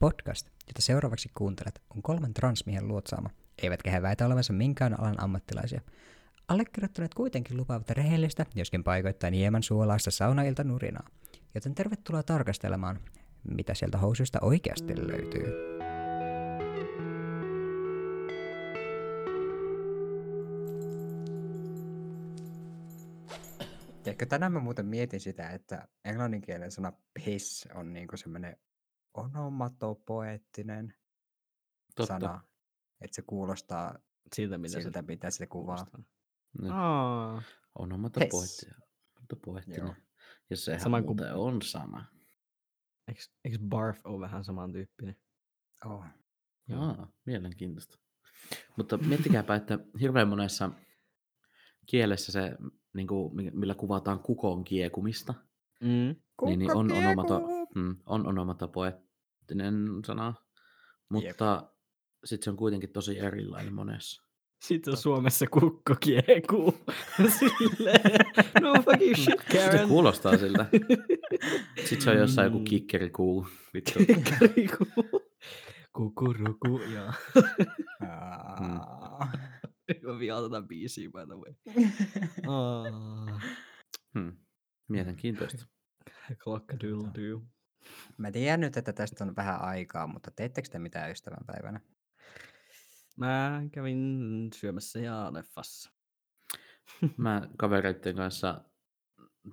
Podcast, jota seuraavaksi kuuntelet, on kolmen transmiehen luotsaama, eivätkä he väitä olevansa minkään alan ammattilaisia. Allekirjoittaneet kuitenkin lupaavat rehellistä, joskin paikoittain hieman suolaista saunailta nurinaa. Joten tervetuloa tarkastelemaan, mitä sieltä housuista oikeasti löytyy. Ehkä tänään mä muuten mietin sitä, että englanninkielen sana piss on niinku semmoinen onomatopoeettinen sana. Että se kuulostaa siltä, mitä se kuvaa. No. Onomatopoeettinen. Ja sehän saman muuten on sama. Eikö barf ole vähän samantyyppinen? Oh. Joo, mielenkiintoista. Mutta miettikääpä, että hirveän monessa kielessä se, niin kuin, millä kuvataan kukon kiekumista, niin on onomatopoeettinen sana, mutta sitten se on kuitenkin tosi erilainen monessa. Sitten on Suomessa kukko kiekuu. Silleen, no fucking shit, Karen. Se kuulostaa siltä. Sitten se on jossain joku kikkerikuu. Vittu. Kikkerikuu. Kukuruku. Joo. Mä vihaan tätä biisiä, by the way. Mielenkiintoista. Clock-a-doodle-doo. Mä tiedän nyt, että tästä on vähän aikaa, mutta teettekö te mitään ystävänpäivänä? Mä kävin syömässä ja leffassa. Mä kavereiden kanssa,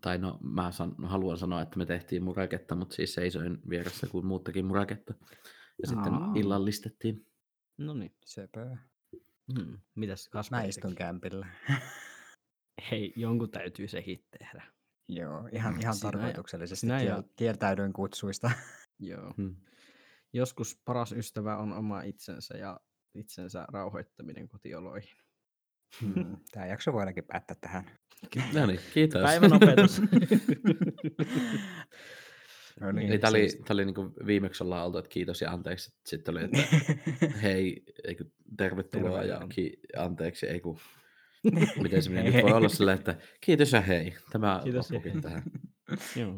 tai no mä haluan sanoa, että me tehtiin muraketta, mutta siis seisoin vieressä kuin muuttakin muraketta. Ja sitten illallistettiin. Noniin, sepä. Mitäs Kasperi? Mä istun kämpillä. Hei, jonkun täytyy sekin tehdä. Joo, ihan tarkoituksellisesti kieltäydyin kutsuista. Joo. Joskus paras ystävä on oma itsensä ja itsensä rauhoittaminen kotioloihin. Tämä jakso voidaankin päättää tähän. No niin, kiitos. Päivän opetus. No niin, tämä oli niinku viimeksi ollaan oltu, että kiitos ja anteeksi. Sitten oli, että hei, eikö tervetuloa ja anteeksi, eikö. Miten se nyt voi olla silleen, että kiitos ja hei. Tämä loppukin tähän.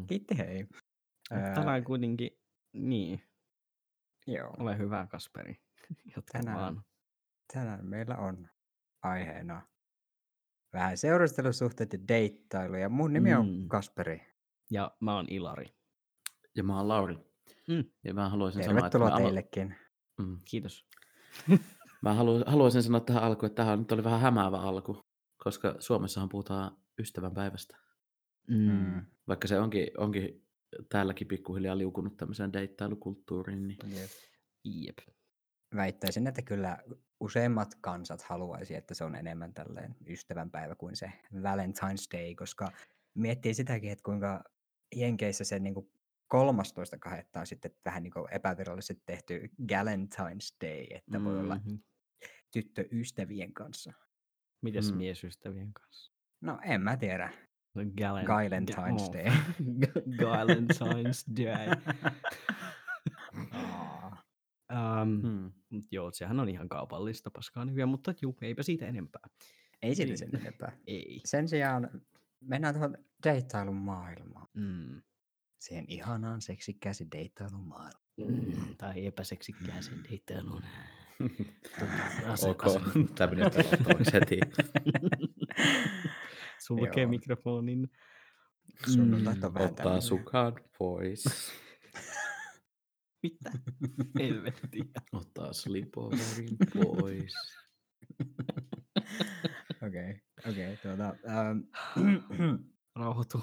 Kiitti hei. Tänään kuitenkin, niin. Joo. Ole hyvä, Kasperi. Tänään meillä on aiheena vähän seurustelusuhteet ja deittailu. Ja mun nimi on Kasperi. Ja mä oon Ilari. Ja mä oon Lauri. Ja mä haluaisin sanoa, että tervetuloa teillekin. Kiitos. Mä haluaisin sanoa tähän alkuun, että tähän nyt oli vähän hämäävä alku, koska Suomessahan puhutaan ystävänpäivästä. Vaikka se onkin täälläkin pikkuhiljaa liukunut tämmöiseen deittailukulttuuriin. Niin. Jep. Väittäisin, että kyllä useimmat kansat haluaisi, että se on enemmän tälleen ystävänpäivä kuin se Valentine's Day, koska miettii sitäkin, että kuinka Jenkeissä se niin kuin 13.2. on sitten vähän niin kuin epävirallisesti tehty Galentine's Day, että voi olla tyttöystävien kanssa. Mitäs miesystävien kanssa? No en mä tiedä. Galentine's Day. Galentine's Day. Joo, sehän on ihan kaupallista paskaa nykyään, mutta juu, eipä siitä enempää. Ei siitä sen enempää. Ei. Sen sijaan mennään tuohon deittailun maailmaan. Siihen ihanaan seksikkääseen deittailun maailmaan. Tai epäseksikkääseen deittailuun. Okay, tämä menee aloittavaksi heti. Sulkee mikrofonin. Ottaa sukan pois. Mitä? Helvettiä. Ottaa slipoverin pois. Okei. Rauhoitu.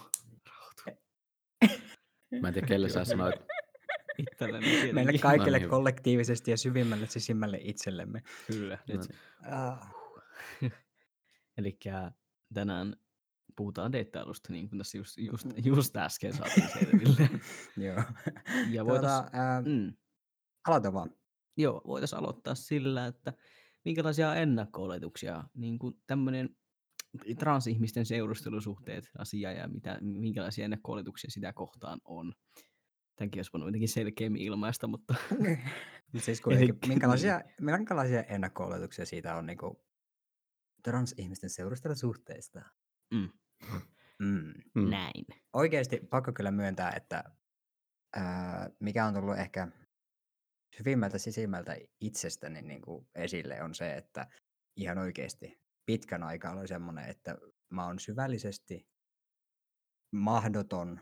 Mä en tiedä, kelle sä sanoit. Meille kaikille kollektiivisesti ja syvimmälle sisimmälle itsellemme. Kyllä. Elikkä tänään puhutaan deittailusta, niin kuin tässä just äsken saatiin selville. Joo. Ja aloita vaan. Joo, voitaisiin aloittaa sillä, että minkälaisia ennakko-oletuksia, niin kuin tämmöinen transihmisten seurustelusuhteet asia ja minkälaisia ennakko-oletuksia sitä kohtaan on. Tämänkin olisi voinut jotenkin selkeämmin ilmaista, mutta siis minkälaisia ennakko-oletuksia siitä on niin kuin transihmisten seurustelusuhteista? Näin. Oikeasti pakko kyllä myöntää, että mikä on tullut ehkä syvimmältä sisimmältä itsestäni niin kuin esille on se, että ihan oikeasti pitkän aikaa oli semmoinen, että mä oon syvällisesti mahdoton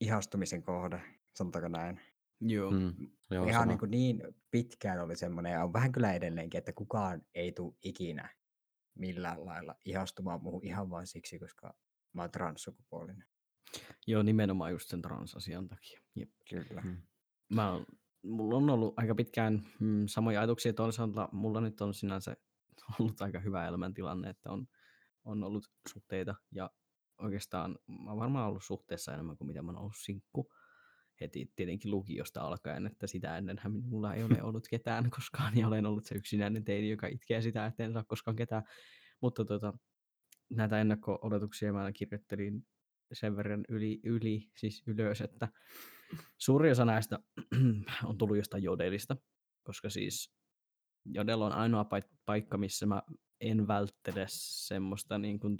ihastumisen kohde, sanotaanko näin. Joo. Joo, ihan niin, kuin niin pitkään oli semmoinen, ja on vähän kyllä edelleenkin, että kukaan ei tule ikinä millään lailla ihastumaan muuhun ihan vain siksi, koska mä oon transsukupuolinen. Joo, nimenomaan just sen transasian takia. Jep. Kyllä. Mulla on ollut aika pitkään samoja ajatuksia, toisaalta mulla nyt on sinänsä ollut aika hyvä elämäntilanne, että on ollut suhteita ja oikeastaan mä oon varmaan ollut suhteessa enemmän kuin mitä mä oon ollut sinkku heti tietenkin lukiosta alkaen, että sitä ennenhän minulla ei ole ollut ketään koskaan ja olen ollut se yksinäinen teini, joka itkee sitä, että en saa koskaan ketään, mutta näitä ennakko-odotuksia mä kirjoittelin sen verran siis ylös, että suuri osa näistä on tullut jostain Jodelista, koska siis Jodel on ainoa paikka, missä mä en välttele semmoista niin kuin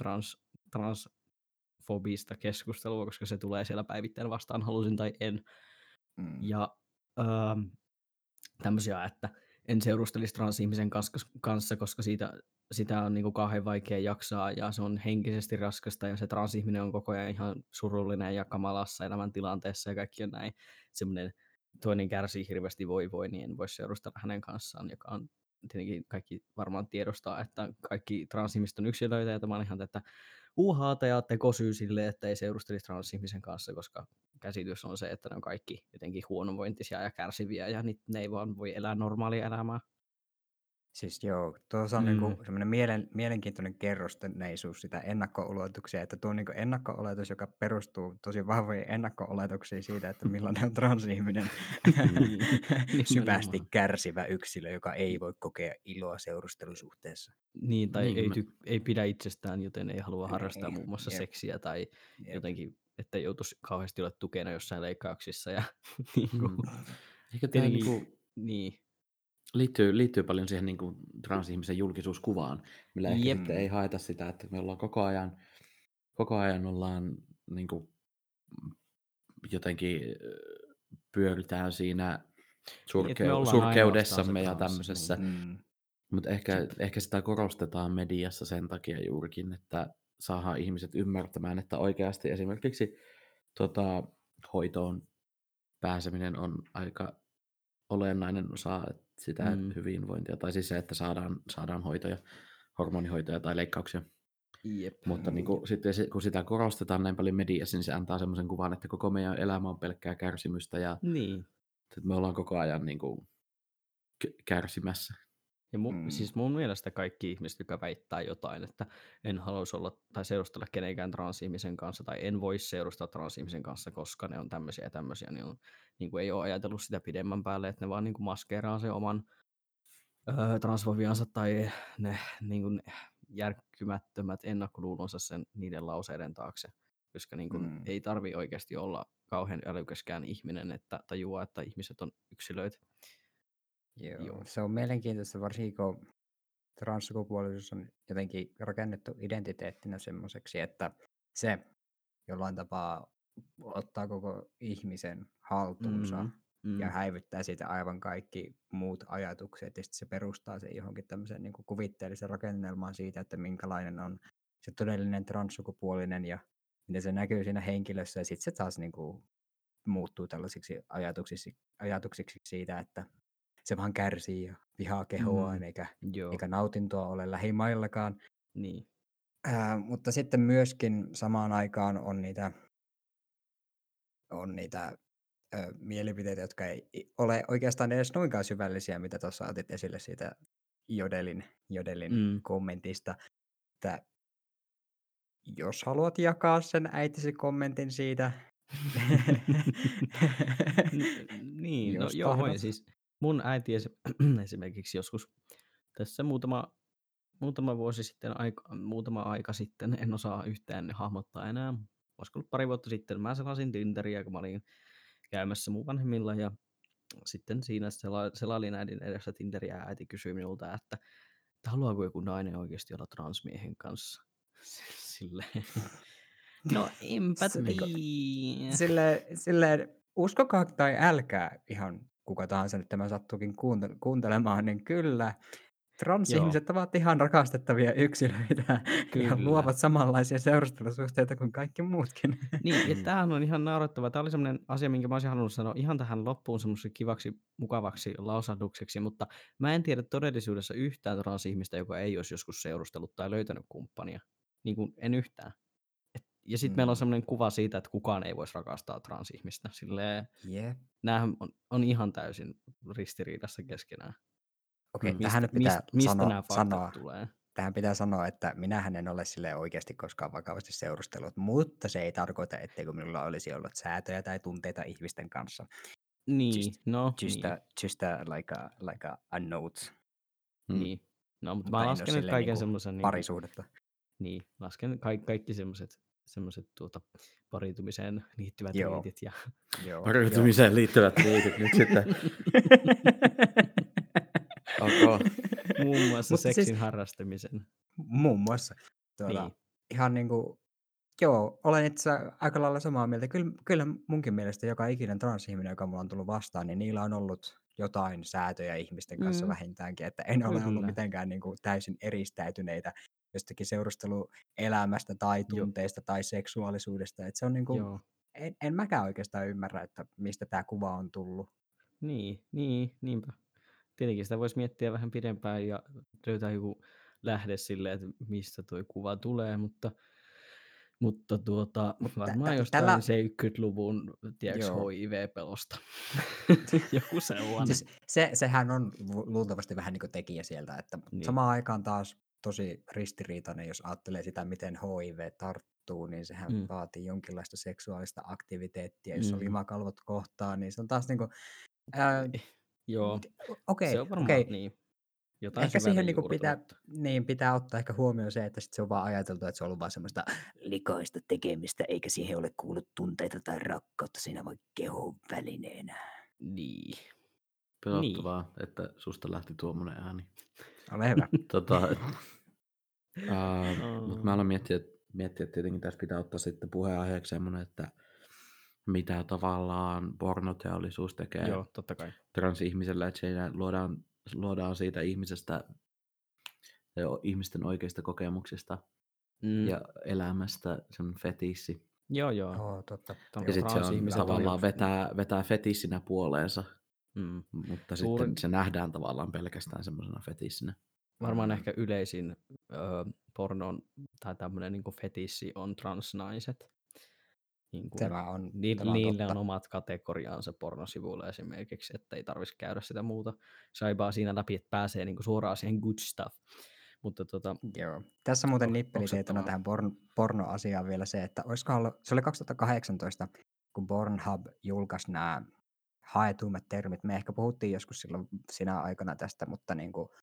transfobista keskustelua, koska se tulee siellä päivittäin vastaan, halusin tai en. Ja tämmöisiä, että en seurustelisi transihmisen kanssa, koska sitä on niin kuin kauhean vaikea jaksaa ja se on henkisesti raskasta ja se transihminen on koko ajan ihan surullinen ja kamalassa elämäntilanteessa ja kaikki on näin. Semmoinen toinen kärsii hirveästi voi, niin en voi seurustella hänen kanssaan, joka on tietenkin kaikki varmaan tiedostaa, että kaikki transihmiset on yksilöitä ja tämä on ihan tätä uhaata ja tekosyy sille, että ei seurustelisi transihmisen kanssa, koska käsitys on se, että ne on kaikki jotenkin huonovointisia ja kärsiviä ja ne ei vaan voi elää normaalia elämää. Siis joo, tuossa on niinku semmoinen mielenkiintoinen kerrostuneisuus sitä ennakko-oletuksia, että tuo niinku ennakko-oletus, joka perustuu tosi vahvoihin ennakko-oletuksiin siitä, että millainen on transihminen syvästi kärsivä yksilö, joka ei voi kokea iloa seurustelusuhteessa. Niin, tai niin, ei pidä itsestään, joten ei halua harrastaa muun muassa seksiä tai jotenkin, että joutuisi kauheasti olla tukena jossain leikkauksissa. Ja eikä tämä niin. Liittyy paljon siihen niin kuin transihmisen julkisuuskuvaan, millä ehkä ei haeta sitä, että me ollaan koko ajan ollaan niin kuin, jotenkin pyöritään siinä surkeudessamme ja tämmöisessä. Mutta ehkä sitä korostetaan mediassa sen takia juurikin, että saadaan ihmiset ymmärtämään, että oikeasti esimerkiksi hoitoon pääseminen on aika olennainen osa sitä hyvinvointia, tai siis se, että saadaan hoitoja, hormonihoitoja tai leikkauksia. Jep. Mutta niin kun, sitten, kun sitä korostetaan näin paljon mediassa, niin se antaa semmoisen kuvan, että koko meidän elämä on pelkkää kärsimystä ja että me ollaan koko ajan niin kun, kärsimässä. Ja siis mun mielestä kaikki ihmiset, jotka väittää jotain, että en haluaisi olla tai seurustella kenenkään transihmisen kanssa tai en voi seurustella transihmisen kanssa, koska ne on tämmöisiä ja tämmöisiä, niin, on, niin kuin ei ole ajatellut sitä pidemmän päälle, että ne vaan niin kuin maskeeraa sen oman transfobiansa tai ne niin kuin järkkymättömät ennakkoluulonsa sen niiden lauseiden taakse, koska niin kuin ei tarvitse oikeasti olla kauhean älykäskään ihminen, että tajuaa, että ihmiset on yksilöitä. Joo. Se on mielenkiintoista, varsinkin kun transsukupuolisuus on jotenkin rakennettu identiteettinä semmoiseksi, että se jollain tapaa ottaa koko ihmisen haltuunsa ja häivyttää siitä aivan kaikki muut ajatukset, ja sitten se perustaa se johonkin tämmöiseen niin kuin kuvitteelliseen rakennelmaan siitä, että minkälainen on se todellinen transsukupuolinen ja miten se näkyy siinä henkilössä, ja sitten se taas niin kuin muuttuu tällaisiksi ajatuksiksi siitä, että se vaan kärsii ja vihaa kehoaan, eikä nautintoa ole lähimaillakaan. Niin. Mutta sitten myöskin samaan aikaan on niitä mielipiteitä, jotka ei ole oikeastaan edes noinkaan syvällisiä, mitä tuossa otit esille siitä Jodelin kommentista. Että jos haluat jakaa sen äitisi kommentin siitä. Niin, no joo, voi siis. Mun äiti esimerkiksi joskus tässä muutama aika sitten, en osaa yhtään hahmottaa enää, olisiko ollut pari vuotta sitten, mä selasin Tinderiä, kun mä olin käymässä mun vanhemmilla ja sitten siinä selailin äidin edessä Tinderiä ja äiti kysyi minulta, että haluaako joku nainen oikeasti olla transmiehen kanssa? Silleen, no enpä tiedä. Silleen uskokaa tai älkää ihan kuka tahansa nyt tämä sattuukin kuuntelemaan, niin kyllä transihmiset ovat ihan rakastettavia yksilöitä ja luovat samanlaisia seurustelusuhteita kuin kaikki muutkin. Niin, ja tämähän on ihan naurettava. Tämä oli sellainen asia, minkä mä olisin halunnut sanoa ihan tähän loppuun semmoisen kivaksi, mukavaksi lausahdukseksi, mutta mä en tiedä todellisuudessa yhtään transihmistä, joka ei olisi joskus seurustellut tai löytänyt kumppania. Niin kuin en yhtään. Ja sitten meillä on sellainen kuva siitä, että kukaan ei voisi rakastaa transihmistä. Silleen, näähän on ihan täysin ristiriidassa keskenään. Okei, tähän pitää sanoa. Tähän pitää sanoa, että minähän en ole silleen oikeasti koskaan vakavasti seurustellut, mutta se ei tarkoita, etteikö minulla olisi ollut säätöjä tai tunteita ihmisten kanssa. Niin, just a note. Niin, no, mutta mä lasken nyt kaiken semmoisen... parisuhdetta. Niin, lasken kaikki semmoiset pariutumiseen liittyvät reitit ja... Pariutumiseen liittyvät reitit nyt sitten... Okay. Muun muassa seksin harrastamisen. Muun muassa. Niin. Ihan niin kuin, olen itse aika lailla samaa mieltä. Kyllä munkin mielestä joka ikinen transihminen, joka mulla on tullut vastaan, niin niillä on ollut jotain säätöjä ihmisten kanssa vähintäänkin. Että en ole ollut mitenkään niin kuin täysin eristäytyneitä jostakin seurusteluelämästä tai tunteista tai seksuaalisuudesta. Että se on niin kuin, en mäkään oikeastaan ymmärrä, että mistä tämä kuva on tullut. Niinpä. Tietenkin sitä voisi miettiä vähän pidempään ja löytää joku lähde sille, että mistä tuo kuva tulee, mutta varmaan jostain 70-luvun HIV-pelosta. Joku sellainen. Sehän on luultavasti vähän niin kuin tekijä sieltä, että samaan aikaan taas tosi ristiriitainen, jos ajattelee sitä, miten HIV tarttuu, niin sehän vaatii jonkinlaista seksuaalista aktiviteettia. Jos on limakalvot kohtaan, niin se on taas niin kuin... Joo, se on varmaan niin. Jotain ehkä siihen niin pitää ottaa ehkä huomioon se, että sit se on vaan ajateltu, että se on ollut vaan semmoista likaista tekemistä, eikä siihen ole kuullut tunteita tai rakkautta siinä vaan kehon välineenä. Niin. Pelottavaa, että susta lähti tuommoinen ääni. Ole hyvä. Mutta mä aloin miettiä, että tietenkin tässä pitää ottaa sitten puheenaiheeksi semmoinen, että mitä tavallaan pornoteollisuus tekee transihmisellä, että siinä luodaan siitä ihmisestä, ihmisten oikeista kokemuksista ja elämästä semmoinen fetissi. Joo, totta. Ja sitten se on tavallaan vetää fetissinä puoleensa, mutta sitten se nähdään tavallaan pelkästään semmoisena fetissinä. Varmaan ehkä yleisin pornon tai tämmöinen niin kuin fetissi on transnaiset. Niillä on omat kategoriaansa pornosivuilla esimerkiksi, että ei tarvitsisi käydä sitä muuta saibaa siinä läpi, että pääsee niinku suoraan siihen good stuff. Mutta tässä muuten nippelitietona tähän pornoasiaan vielä se, että se oli 2018, kun Pornhub julkaisi nämä haetuimmat termit. Me ehkä puhuttiin joskus silloin sinä aikana tästä, mutta niinku,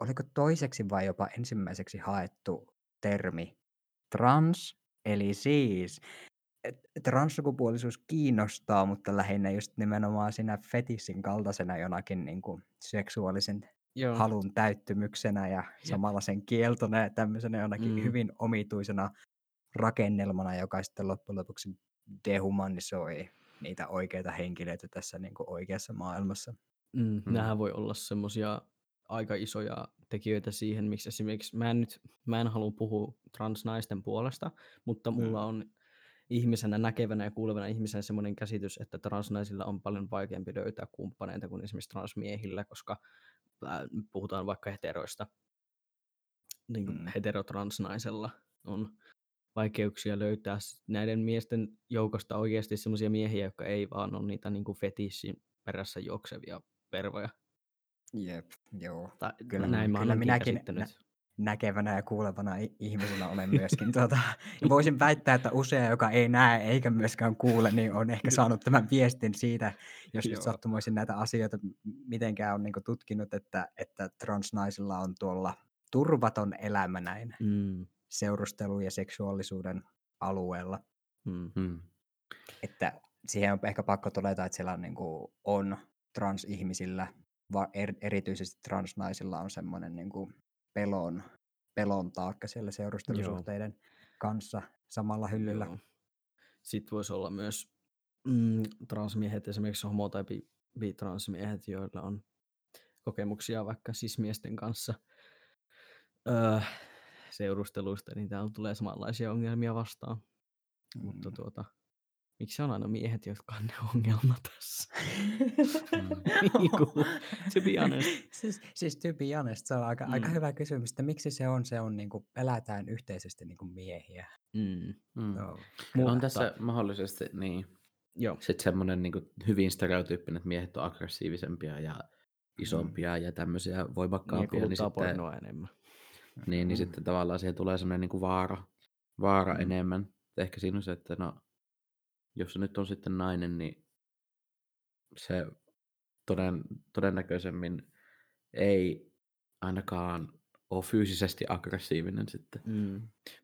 oliko toiseksi vai jopa ensimmäiseksi haettu termi trans, eli siis... transsukupuolisuus kiinnostaa, mutta lähinnä just nimenomaan siinä fetissin kaltaisena jonakin niin kuin seksuaalisen halun täyttymyksenä ja samalla sen kieltona ja tämmöisenä jonakin hyvin omituisena rakennelmana, joka sitten loppujen lopuksi dehumanisoi niitä oikeita henkilöitä tässä niin kuin oikeassa maailmassa. Nämähän voi olla semmoisia aika isoja tekijöitä siihen, miksi esimerkiksi mä en halua puhua transnaisten puolesta, mutta mulla on ihmisenä näkevänä ja kuulevana ihmisenä semmoinen käsitys, että transnaisilla on paljon vaikeampi löytää kumppaneita kuin esimerkiksi transmiehillä, koska puhutaan vaikka heteroista. Niin kuin heterotransnaisella on vaikeuksia löytää näiden miesten joukosta oikeasti semmoisia miehiä, jotka ei vaan ole niitä niin kuin fetissin perässä juoksevia pervoja. Jep, joo. Kyllä minäkin näkevänä ja kuulevana ihmisenä olen myöskin. Voisin väittää, että usea, joka ei näe eikä myöskään kuule, niin on ehkä saanut tämän viestin siitä, jos nyt sattumoisin näitä asioita mitenkään on niin kuin tutkinut, että transnaisilla on tuolla turvaton elämä näin seurustelun ja seksuaalisuuden alueella. Että siihen on ehkä pakko todeta, että siellä on, niin kuin, on transihmisillä, erityisesti transnaisilla on semmoinen... niin kuin pelon taakka siellä seurustelusuhteiden kanssa samalla hyllyllä. Sitten voisi olla myös transmiehet, esimerkiksi homo- tai bi-transmiehet, joilla on kokemuksia vaikka sismiesten kanssa seurusteluista, niin täällä tulee samanlaisia ongelmia vastaan. Mm. Mutta miksi on aina miehet, jotka on ne ongelma tässä? To be honest. Siis to be honest, se on aika hyvä kysymys, että miksi se on niin kuin pelätään yhteisesti niin kuin miehiä. No. On tässä mahdollisesti niin, sitten semmoinen niin kuin hyvin stereotyyppinen, että miehet on aggressiivisempia ja isompia ja tämmöisiä voimakkaampia. Niin kuluttaa pornoa enemmän. Niin sitten tavallaan siihen tulee semmoinen niin kuin vaara enemmän. Ehkä siinä on se, että jos se nyt on sitten nainen, niin se todennäköisemmin ei ainakaan ole fyysisesti aggressiivinen sitten.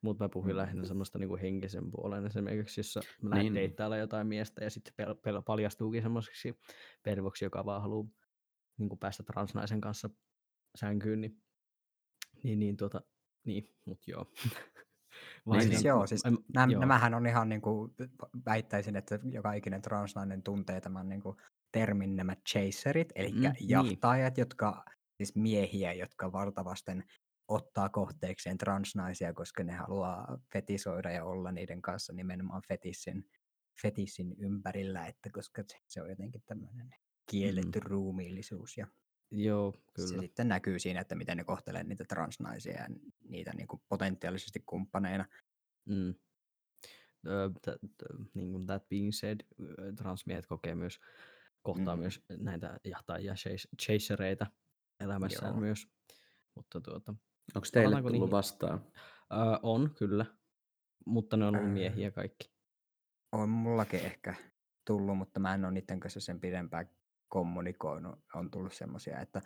Mutta mä puhuin lähinnä semmoista niinku henkisen puolen. Esimerkiksi jos mä lähden deittailemaan jotain miestä ja sitten paljastuukin semmoiseksi pervoksi, joka vaan haluaa niinku päästä transnaisen kanssa sänkyyn, mut joo. Nämähän on ihan niinku, väittäisin, että joka ikinen transnainen tuntee tämän niinku termin nämä chaserit, eli jahtaajat, jotka siis miehiä, jotka valtavasten ottaa kohteekseen transnaisia, koska ne haluaa fetisoida ja olla niiden kanssa nimenomaan fetissin ympärillä, että koska se on jotenkin tämmöinen kielletty ruumiillisuus ja joo, kyllä. Se sitten näkyy siinä, että miten ne kohtelee niitä transnaisia ja niitä niinku potentiaalisesti kumppaneina. Niin kuin that being said, transmiehet kohtaa myös näitä jahtaajia, chasereita elämässään myös. Mutta onko teille tullut vastaan? On, kyllä. Mutta ne on ollut miehiä kaikki. On mullakin ehkä tullut, mutta mä en ole niiden kanssa sen pidempään kommunikoinut, on tullut semmoisia, että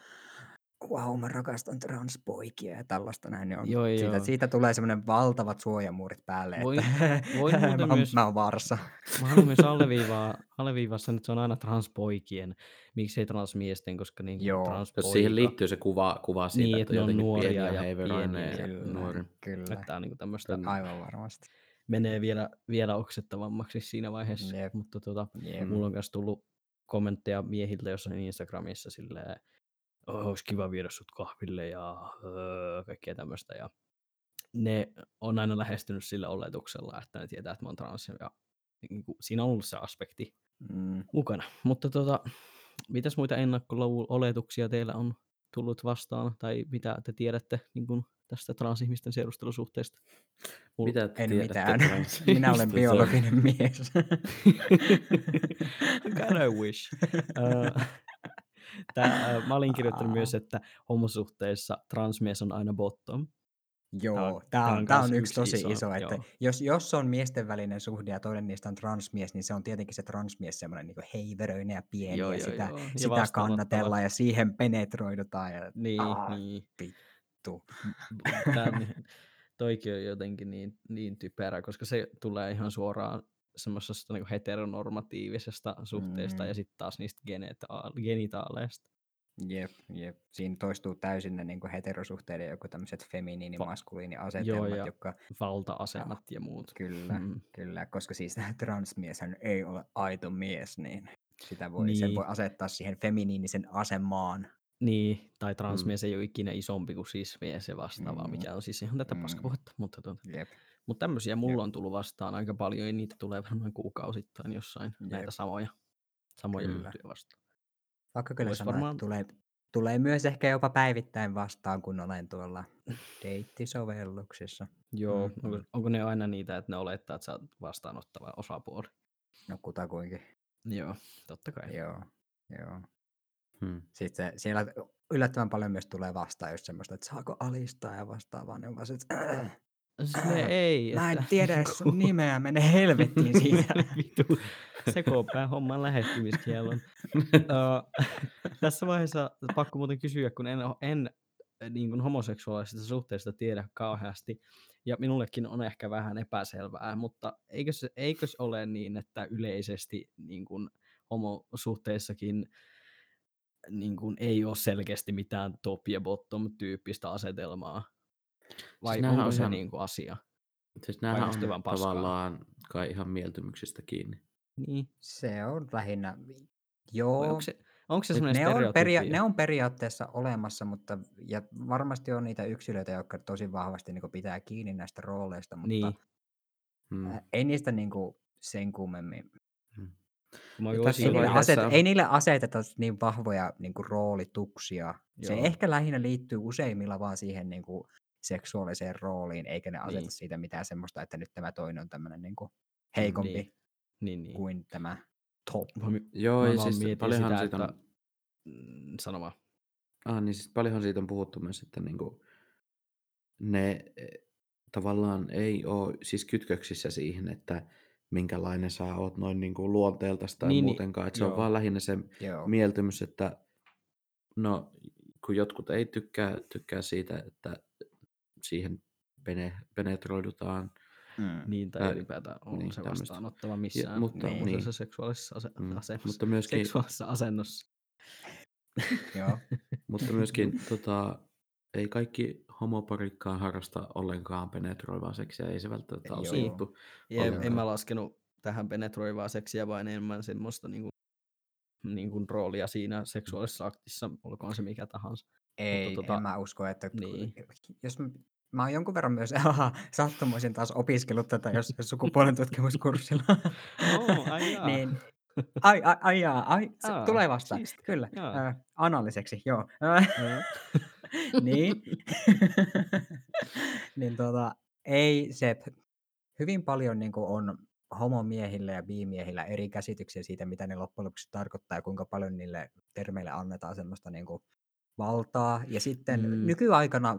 wow, mä rakastan transpoikia ja tällaista näin. On. Siitä tulee semmoinen valtavat suojamuurit päälle, että mä oon vaarassa. Mä haluan myös alleviivaa sen, että se on aina transpoikien, miksei transmiesten, koska niin transpoika. Siihen liittyy se kuva siitä, niin, että on nuoria ja heiveroinen. Kyllä. Että on niin tämmöistä. Aivan varmasti. Menee vielä oksettavammaksi siinä vaiheessa, mutta mulla on myös tullut kommentteja miehiltä jossain Instagramissa silleen, olisi kiva viedä sut kahville ja kaikkea tämmöistä. Ja ne on aina lähestynyt sillä oletuksella, että ne tietää, että mä oon trans. Ja niin kuin, siinä on ollut se aspekti mukana. Mutta mitäs muita ennakkoluulo-oletuksia teillä on tullut vastaan? Tai mitä te tiedätte niin kuin tästä transihmisten seurustelusuhteesta? En mitään. Minä olen biologinen mies. God, I wish. Mä olin kirjoittanut myös, että homosuhteissa transmies on aina bottom. Joo, tää on yksi tosi iso että jos on miesten välinen suhde ja toinen niistä on transmies, niin se on tietenkin se transmies semmoinen niinku heiveröinen ja pieni ja sitä kannatellaan ja siihen penetroidutaan. Ja, niin. Toikin on jotenkin niin typerä, koska se tulee ihan suoraan semmoisesta niin heteronormatiivisesta suhteesta ja sitten taas niistä genitaaleista. Jep. Siinä toistuu täysin ne niin heterosuhteiden joku tämmöiset feminiini-maskuliini-asetelmat. Jotka valta-asemat ja muut. Kyllä, koska siis transmieshän ei ole aito mies, niin sitä sen voi asettaa siihen feminiinisen asemaan. Niin, tai transmies ei ole ikinä isompi kuin sismies ja vastaavaa, mikä on siis ihan tätä paskapuhetta. Mutta tämmöisiä mulla on tullut vastaan aika paljon, ja niitä tulee varmaan kuukausittain jossain näitä samoja juttuja vastaan. Vaikka kyllä sanoa, varmaan tulee myös ehkä jopa päivittäin vastaan, kun olen tuolla deittisovelluksissa. Joo, onko ne aina niitä, että ne olettaa, että sä oot vastaanottava osapuoli? No kutakuinkin. Joo, totta kai. Joo. Sitten siellä yllättävän paljon myös tulee vastaan just semmoista, että saako alistaa ja vastaavaa, niin on vaan se, ei. Mä en tiedä edes sun nimeä, mene helvettiin siitä. Vitu. Sekoopää homman lähestymiskielon. Tässä vaiheessa pakko muuten kysyä, kun en niin kuin homoseksuaalisista suhteista tiedä kauheasti, ja minullekin on ehkä vähän epäselvää, mutta eikös ole niin, että yleisesti niin kuin homosuhteissakin niin kuin ei ole selkeästi mitään top ja bottom -tyyppistä asetelmaa? Vai siis onko se ihan, niin kuin asia? Siis nämä on tavallaan kai ihan mieltymyksistä kiinni. Niin. Se on lähinnä, joo. Onko se semmoinen stereotypia? Ne on periaatteessa olemassa, mutta ja varmasti on niitä yksilöitä, jotka tosi vahvasti niin kuin pitää kiinni näistä rooleista, mutta niin. Ei niistä niin kuin sen kummemmin. Ei niille aseteta niin vahvoja niin kuin roolituksia. Joo. Se ehkä lähinnä liittyy useimmilla vaan siihen niin kuin seksuaaliseen rooliin, eikä ne aseta niin. siitä mitään semmoista, että nyt tämä toinen on tämmöinen niin kuin heikompi niin. kuin tämä top. Joo, ja siis paljonhan siitä on... Sano vaan. Niin siis paljonhan siitä on puhuttu myös, että niinku ne tavallaan ei ole siis kytköksissä siihen, että minkälainen sä oot noin niinku luonteeltasi tai niin, muutenkaan. Että se on vaan lähinnä se mieltymys, että no kun jotkut ei tykkää siitä, että siihen penetroidutaan. Niin, tai ylipäätään on niin, se vastaanottava missään muussa seksuaalisessa asennossa. Mutta myöskin... Seksuaalisessa asennossa. Joo. Mutta myöskin ei kaikki homoparikkaan harrasta ollenkaan penetroivaa seksiä, ei se välttämättä ole suuttu. En mä laskenut tähän penetroivaa seksiä, vaan enemmän semmoista niin kuin roolia siinä seksuaalisessa aktissa, olkoon se mikä tahansa. Ei, en mä usko, että... Niin. Jos mä oon jonkun verran myös sattumoisin taas opiskellut tätä jos sukupuolentutkimuskurssilla. Niin. Ai, tulee vastaan. Siist. Kyllä. Analiseksi, joo. Niin. Niin ei se hyvin paljon niinku on homomiehillä ja biimiehillä eri käsityksiä siitä, mitä ne loppujen lopuksi tarkoittaa ja kuinka paljon niille termeille annetaan semmoista niinku valtaa. Ja sitten nykyaikana,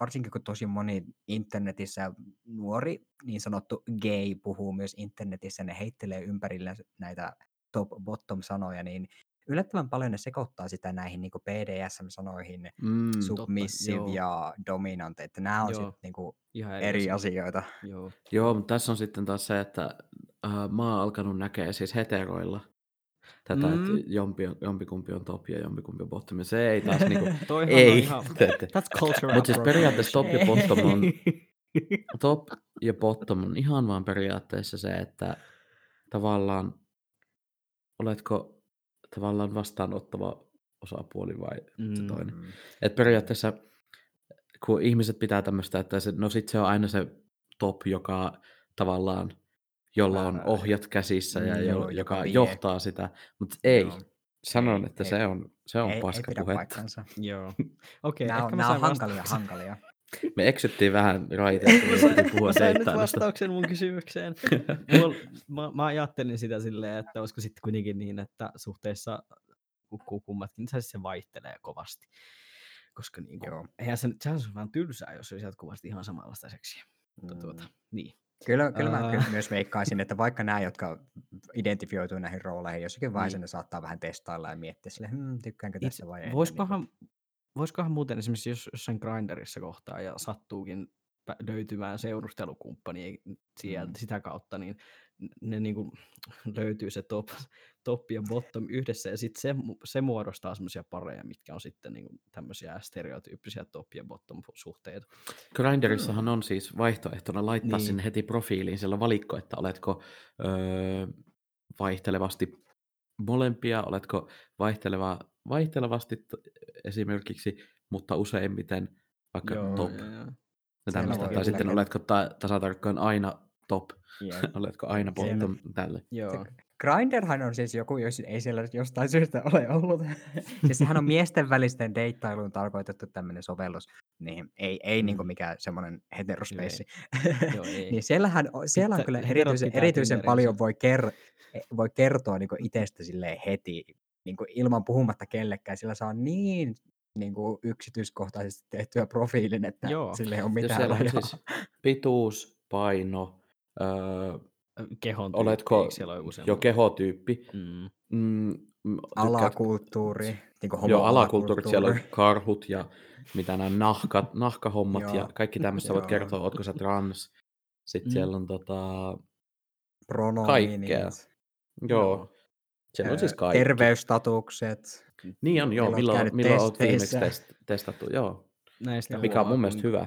varsinkin kun tosi moni internetissä nuori, niin sanottu gay puhuu myös internetissä, ne heittelee ympärillä näitä top-bottom-sanoja, niin yllättävän paljon ne sekoittaa sitä näihin niin kuin BDSM-sanoihin, submissive ja dominant, että nämä on sitten niin kuin eri asioita. Joo, mutta tässä on sitten taas se, että mä oon alkanut näkeä siis heteroilla tätä, että jompikumpi on top ja jompikumpi on bottom. Ja se ei taas niinku... ei. That's cultural. Mutta siis periaatteessa top ja bottom on ihan vaan periaatteessa se, että tavallaan oletko tavallaan vastaanottava osapuoli vai se toinen. Että periaatteessa kun ihmiset pitää tämmöistä, että se on aina se top, joka tavallaan jolla on ohjat käsissä ja joka johtaa sitä, mutta ei. Sanon, että se on paskapuhetta. Joo. Okei, nämä on hankalia. Me eksyttiin vähän raiteilta, kun puhua seittailusta. Nyt vastauksen mun kysymykseen. Mä ajattelin sitä silleen, että olisiko sitten kuitenkin niin, että suhteessa kukkuu kummatkin, niin se vaihtelee kovasti. Koska eihän sehän on vähän tylsää, jos olisit jatkuvasti ihan samanlaista seksiä. Niin. Kyllä mä myös veikkaisin, että vaikka nämä, jotka identifioituu näihin rooleihin, jossakin vaiheessa ne saattaa vähän testailla ja miettiä sille, tykkäänkö tässä vai ei. Voisikohan muuten esimerkiksi, jos jossain Grindrissa kohtaa ja sattuukin löytymään seurustelukumppani sieltä sitä kautta, niin ne niinku löytyy se top ja bottom yhdessä ja sitten se muodostaa semmoisia pareja, mitkä on sitten niinku tämmöisiä stereotyyppisiä top ja bottom suhteita. Grinderissahan on siis vaihtoehtona laittaa sinne heti profiiliin siellä valikko, että oletko vaihtelevasti molempia, oletko vaihtelevasti esimerkiksi, mutta useimmiten vaikka top. Tai sitten oletko tasatarkkaan aina top. Oletko aina bottom tälle? Grindrhan on siis joku, jos ei siellä jostain syystä ole ollut. Siis sehän on miesten välisten deittailuun tarkoitettu tämmöinen sovellus. Niin, ei niinku mikään semmoinen heterospeissi. Niin siellä on kyllä erityisen paljon voi kertoa niinku itsestä silleen heti niinku ilman puhumatta kellekään. Sillä saa niin niinku yksityiskohtaisesti tehtyä profiilin, että sille ei ole mitään rajaa. Siis pituus, paino, kehon tyyppi, oletko kehotyyppi, alakulttuuri, niinku alakulttuuri, siellä on karhut ja mitä nämä nahkahommat ja kaikki tämmöistä voit kertoa, ootko sä trans, sitten siellä on kaikkea. Joo, siellä on siis kaikki. Terveystatukset. Niin on, milloin oot viimeksi testattu, joo. Näistä mikä on mun mielestä hyvä.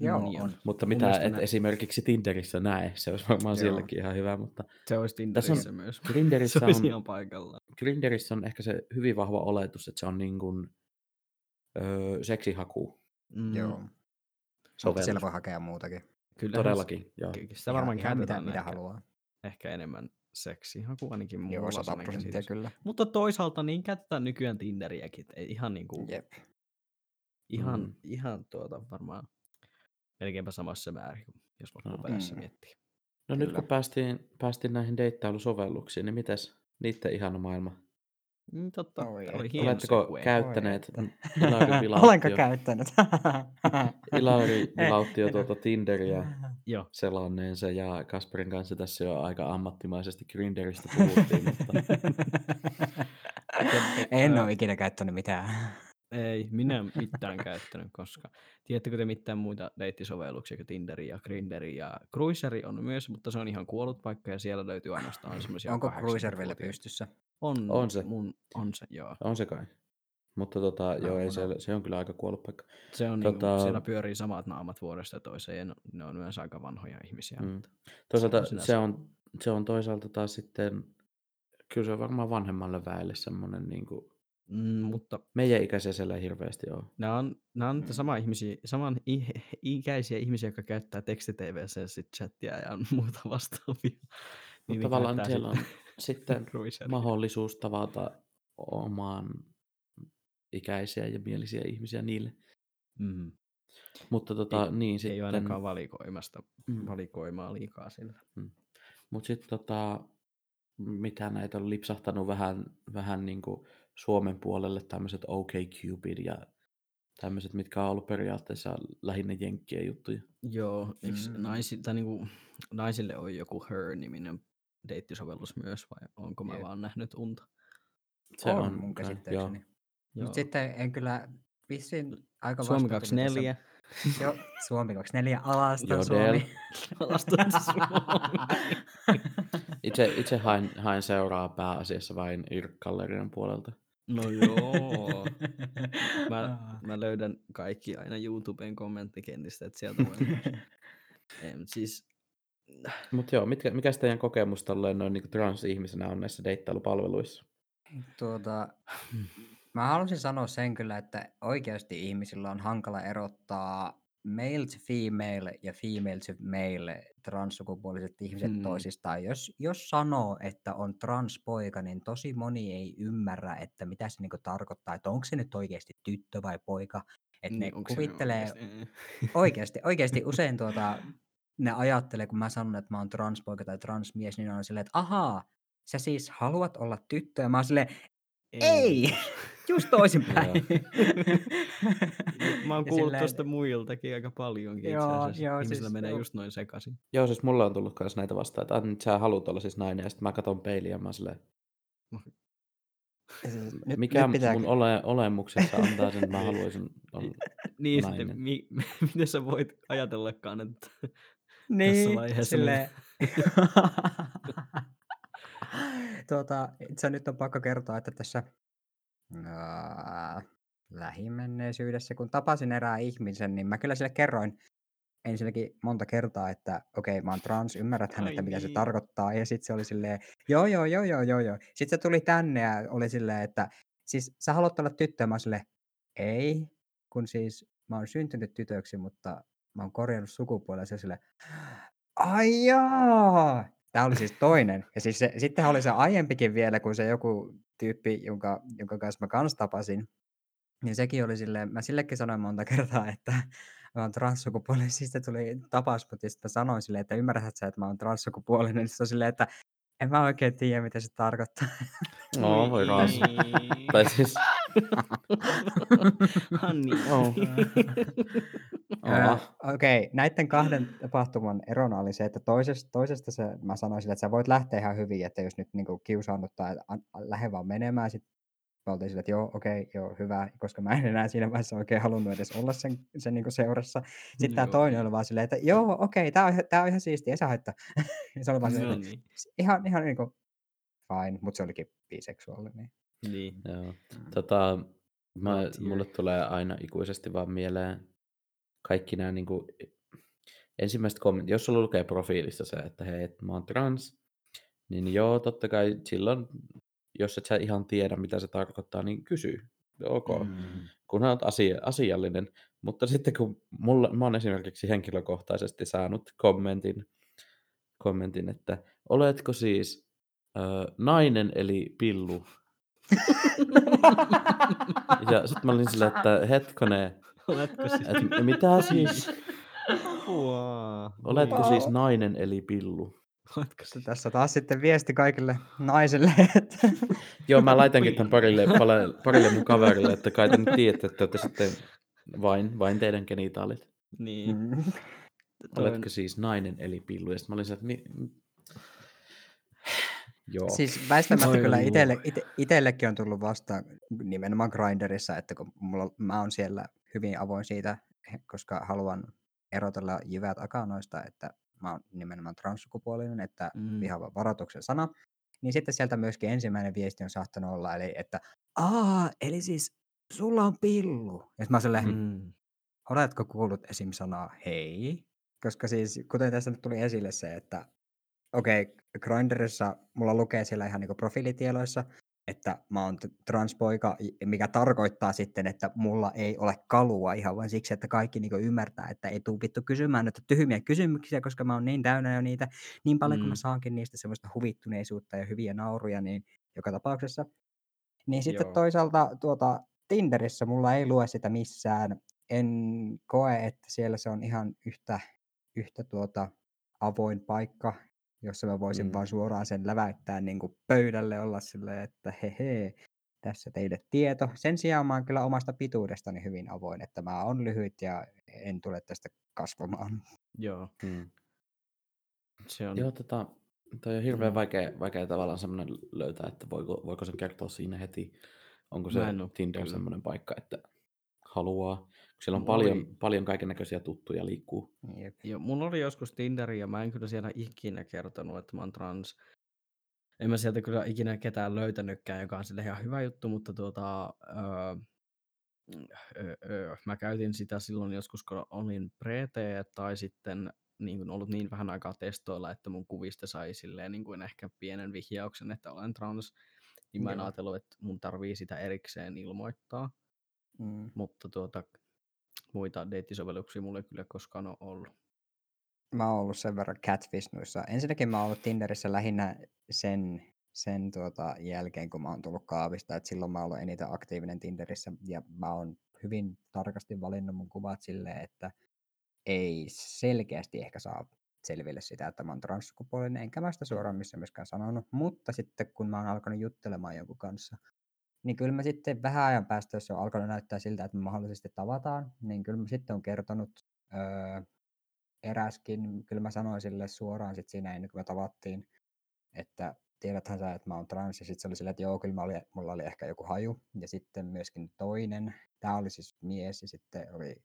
Joo, on. Mutta mitä et esimerkiksi Tinderissä näe, se olisi varmaan sielläkin ihan hyvä, mutta... Se olisi Tinderissä on, myös. Grinderissä se olisi ihan paikallaan. Grinderissä on ehkä se hyvin vahva oletus, että se on niin kuin seksihaku. Joo. Mutta siellä voi hakea muutakin. Kyllä, todellakin, joo. Sitä varmaan käytetään mitä haluaa. Ehkä enemmän seksihaku ainakin muulla. Joo, 100% kyllä. Mutta toisaalta niin käytetään nykyään Tinderiäkin. Ihan niin kuin... Jep. Ihan varmaan... Melkeinpä samassa määrin, jos loppuperässä miettii. No kyllä. Nyt kun päästiin näihin deittailusovelluksiin, niin mitäs niiden ihana maailma? Totta, oli hieno. Oletteko käyttäneet Ilari-pilautio? Olenko käyttänyt? Ilari-pilautio Tinderiä selanneensa ja Kasperin kanssa tässä jo aika ammattimaisesti Grinderistä puhuttiin. Mutta... en ole ikinä käyttänyt mitään. Ei, minä en mitään käyttänyt koskaan. Tiedättekö te mitään muita deittisovelluksia kuin Tinderi ja Grinderi ja Cruiseri on myös, mutta se on ihan kuollut paikka ja siellä löytyy ainoastaan semmoisia. Onko Cruiser vielä pystyssä? On se. On se, joo. On se kai. Mutta se on kyllä aika kuollut paikka. Se on niin, siellä pyörii samat naamat vuodesta toiseen ja ne on myös aika vanhoja ihmisiä. Mm. Toisaalta se on toisaalta taas sitten, kyllä se on varmaan vanhemmalle väelle semmoinen niinku... mutta meidän ikäisiä siellä hirveästi on. Nämä on saman ikäisiä ihmisiä, jotka käyttää tekstitv-ssä ja sitten chattia ja muuta vastaavia. Niin tavallaan siellä on sitten mahdollisuus tavata omaan ikäisiä ja mielisiä ihmisiä niille. Mm. Mutta ei ole ainakaan valikoimaa liikaa sillä. Mm. Mutta sitten mitä näitä on lipsahtanut vähän niin kuin Suomen puolelle tämmöiset OKCupid ja tämmöiset, mitkä on ollut periaatteessa lähinnä jenkkien juttuja. Joo, naisille on joku Her-niminen deittisovellus myös, vai onko mä vaan nähnyt unta? Se on mun käsittääkseni. Mutta sitten en kyllä vissiin aika vastaan. Suomi 24. Joo, Suomi 24, alasta Suomi. Alastan Suomi. Itse hain seuraa pääasiassa vain IRC-Gallerian puolelta. No joo. Mä löydän kaikki aina YouTuben kommenttikentistä, että sieltä voi... Mutta joo, mikäs teidän kokemus tolleen noin niinku transihmisenä on näissä deittailupalveluissa? Mä halusin sanoa sen kyllä, että oikeasti ihmisillä on hankala erottaa male to female ja female to male transsukupuoliset ihmiset toisistaan. Jos sanoo, että on transpoika, niin tosi moni ei ymmärrä, että mitä se niinku tarkoittaa, että onko se nyt oikeasti tyttö vai poika. Että ne kuvittelee oikeasti usein ne ajattelee, kun mä sanon, että mä oon transpoika tai transmies, niin on silleen, että ahaa, sä siis haluat olla tyttö, ja mä oon silleen, ei! Just toisinpäin. Mä oon kuullut tuosta muiltakin aika paljonkin itse asiassa. Ihmisillä menee just noin sekaisin. Joo, siis mulla on tullut myös näitä vastaan, että nyt sä haluut olla siis nainen, ja sitten mä katon peiliin ja mä oon silleen... Mikä mun olemuksessa antaa sen, mä haluaisin olla nainen. Sitten, miten sä voit ajatellakaan, että tässä vaiheessa... Silleen... itse nyt on pakko kertoa, että tässä lähimenneisyydessä, kun tapasin erään ihmisen, niin mä kyllä sille kerroin ensinnäkin monta kertaa, että okei, mä oon trans, ymmärräthän, että mitä se tarkoittaa. Ja sit se oli silleen, joo. Sit se tuli tänne ja oli silleen, että siis sä haluat olla tyttö, mä oon silleen, ei, kun siis mä oon syntynyt tytöksi, mutta mä oon korjannut sukupuolella. Se silleen, aijaa! Tämä oli siis toinen. Ja siis sittenhän oli se aiempikin vielä, kun se joku tyyppi, jonka kanssa mä kans tapasin, niin sekin oli silleen, mä sillekin sanoin monta kertaa, että mä oon transsukupuolinen. Siis se tuli tapas, mutta sitten mä sanoin silleen, että ymmärrät sä, että mä oon transsukupuolinen. Niin se on silleen, että en mä oikein tiedä, mitä se tarkoittaa. No, voi raas. Tai siis... Okei, näiden kahden tapahtuman erona oli se, että toisesta se, mä sanoisin, että sä voit lähteä ihan hyvin, että jos nyt niinku kiusaannuttaa, että lähde vaan menemään. Sit mä oltiin sille, että joo, hyvä, koska mä en enää siinä vaiheessa oikein halunnut edes olla sen niinku seurassa. Sitten tää toinen oli vaan silleen, että tää on ihan siistiä, ei saa haittaa. Se oli vaan silleen, ihan niinku fine, mutta se olikin biseksuaalinen. Niin. Joo. Mulle tulee aina ikuisesti vaan mieleen kaikki nämä niin kuin ensimmäiset kommentit, jos sulla lukee profiilissa se, että hei, mä oon trans, niin joo, totta kai silloin, jos et sä ihan tiedä, mitä se tarkoittaa, niin kysy. Ok, kunhan olet asiallinen. Mutta sitten kun mä oon esimerkiksi henkilökohtaisesti saanut kommentin että oletko siis nainen eli pillu? Ja sitten mä olin silleen, että hetkone, oletko siis? Että, mitä siis? Oletko siis nainen eli pillu? Tässä taas sitten viesti kaikille naisille. Että... Joo, mä laitankin tämän parille mun kaverille, että kai te nyt tiedätte, että te sitten vain teidän genitaalit. Niin. Oletko siis nainen eli pillu? Ja sitten mä olin sieltä, joo. Siis väistämättä kyllä itsellekin on tullut vastaan nimenomaan Grindrissa, että kun mä oon siellä hyvin avoin siitä, koska haluan erotella jyvät akanoista, että mä oon nimenomaan transsukupuolinen, että ihan varoituksen sana, niin sitten sieltä myöskin ensimmäinen viesti on saattanut olla, eli että eli siis sulla on pillu. Ja mä oon silleen, oletko kuullut esim. Sanaa hei? Koska siis, kuten tässä nyt tuli esille se, että okei, Grindrissa mulla lukee siellä ihan niinku profiilitiedoissa, että mä oon transpoika, mikä tarkoittaa sitten, että mulla ei ole kalua ihan vain siksi, että kaikki niinku ymmärtää, että ei tuu vittu kysymään näitä tyhmiä kysymyksiä, koska mä oon niin täynnä jo niitä, niin paljon kun mä saankin niistä semmoista huvittuneisuutta ja hyviä nauruja, niin joka tapauksessa. Niin sitten toisaalta Tinderissä mulla ei lue sitä missään, en koe, että siellä se on ihan yhtä avoin paikka, jossa mä voisin vaan suoraan sen läväyttää niin kuin pöydälle, olla silleen, että he, tässä teille tieto. Sen sijaan mä oon kyllä omasta pituudestani hyvin avoin, että mä oon lyhyt ja en tule tästä kasvamaan. Joo. Se on... Joo, toi on hirveän vaikea tavallaan semmoinen löytää, että voiko sen kertoa siinä heti. Onko se Tinder semmoinen paikka, että haluaa. Siellä on paljon kaikennäköisiä tuttuja liikkuu. Joo, mulla oli joskus Tinderi ja mä en kyllä siellä ikinä kertonut, että mä oon trans. En mä sieltä kyllä ikinä ketään löytänytkään, joka on sille ihan hyvä juttu, mutta mä käytin sitä silloin joskus, kun olin preteet tai sitten niin kun ollut niin vähän aikaa testoilla, että mun kuvista sai silleen niin kun ehkä pienen vihjauksen, että olen trans. Niin mä en ajatellut, että mun tarvii sitä erikseen ilmoittaa. Mutta muita deittisovelluksia mulla ei kyllä koskaan ole ollut. Mä oon ollut sen verran catfishnuissa. Ensinnäkin mä oon ollut Tinderissä lähinnä sen jälkeen, kun mä oon tullut kaapista. Et silloin mä oon ollut eniten aktiivinen Tinderissä. Ja mä oon hyvin tarkasti valinnut mun kuvat silleen, että ei selkeästi ehkä saa selville sitä, että mä oon transsukupuolinen. Enkä mä sitä suoraan missä myöskään sanonut. Mutta sitten kun mä oon alkanut juttelemaan jonkun kanssa, niin kyllä mä sitten vähän ajan päästä, jos on alkanut näyttää siltä, että me mahdollisesti tavataan, niin kyllä mä sitten on kertonut eräskin, kyllä mä sanoin sille suoraan sitten siinä ennen kuin me tavattiin, että tiedäthän sä, että mä oon trans, ja sitten se oli silleen, että joo, kyllä mulla oli ehkä joku haju, ja sitten myöskin toinen, tää oli siis mies, ja sitten oli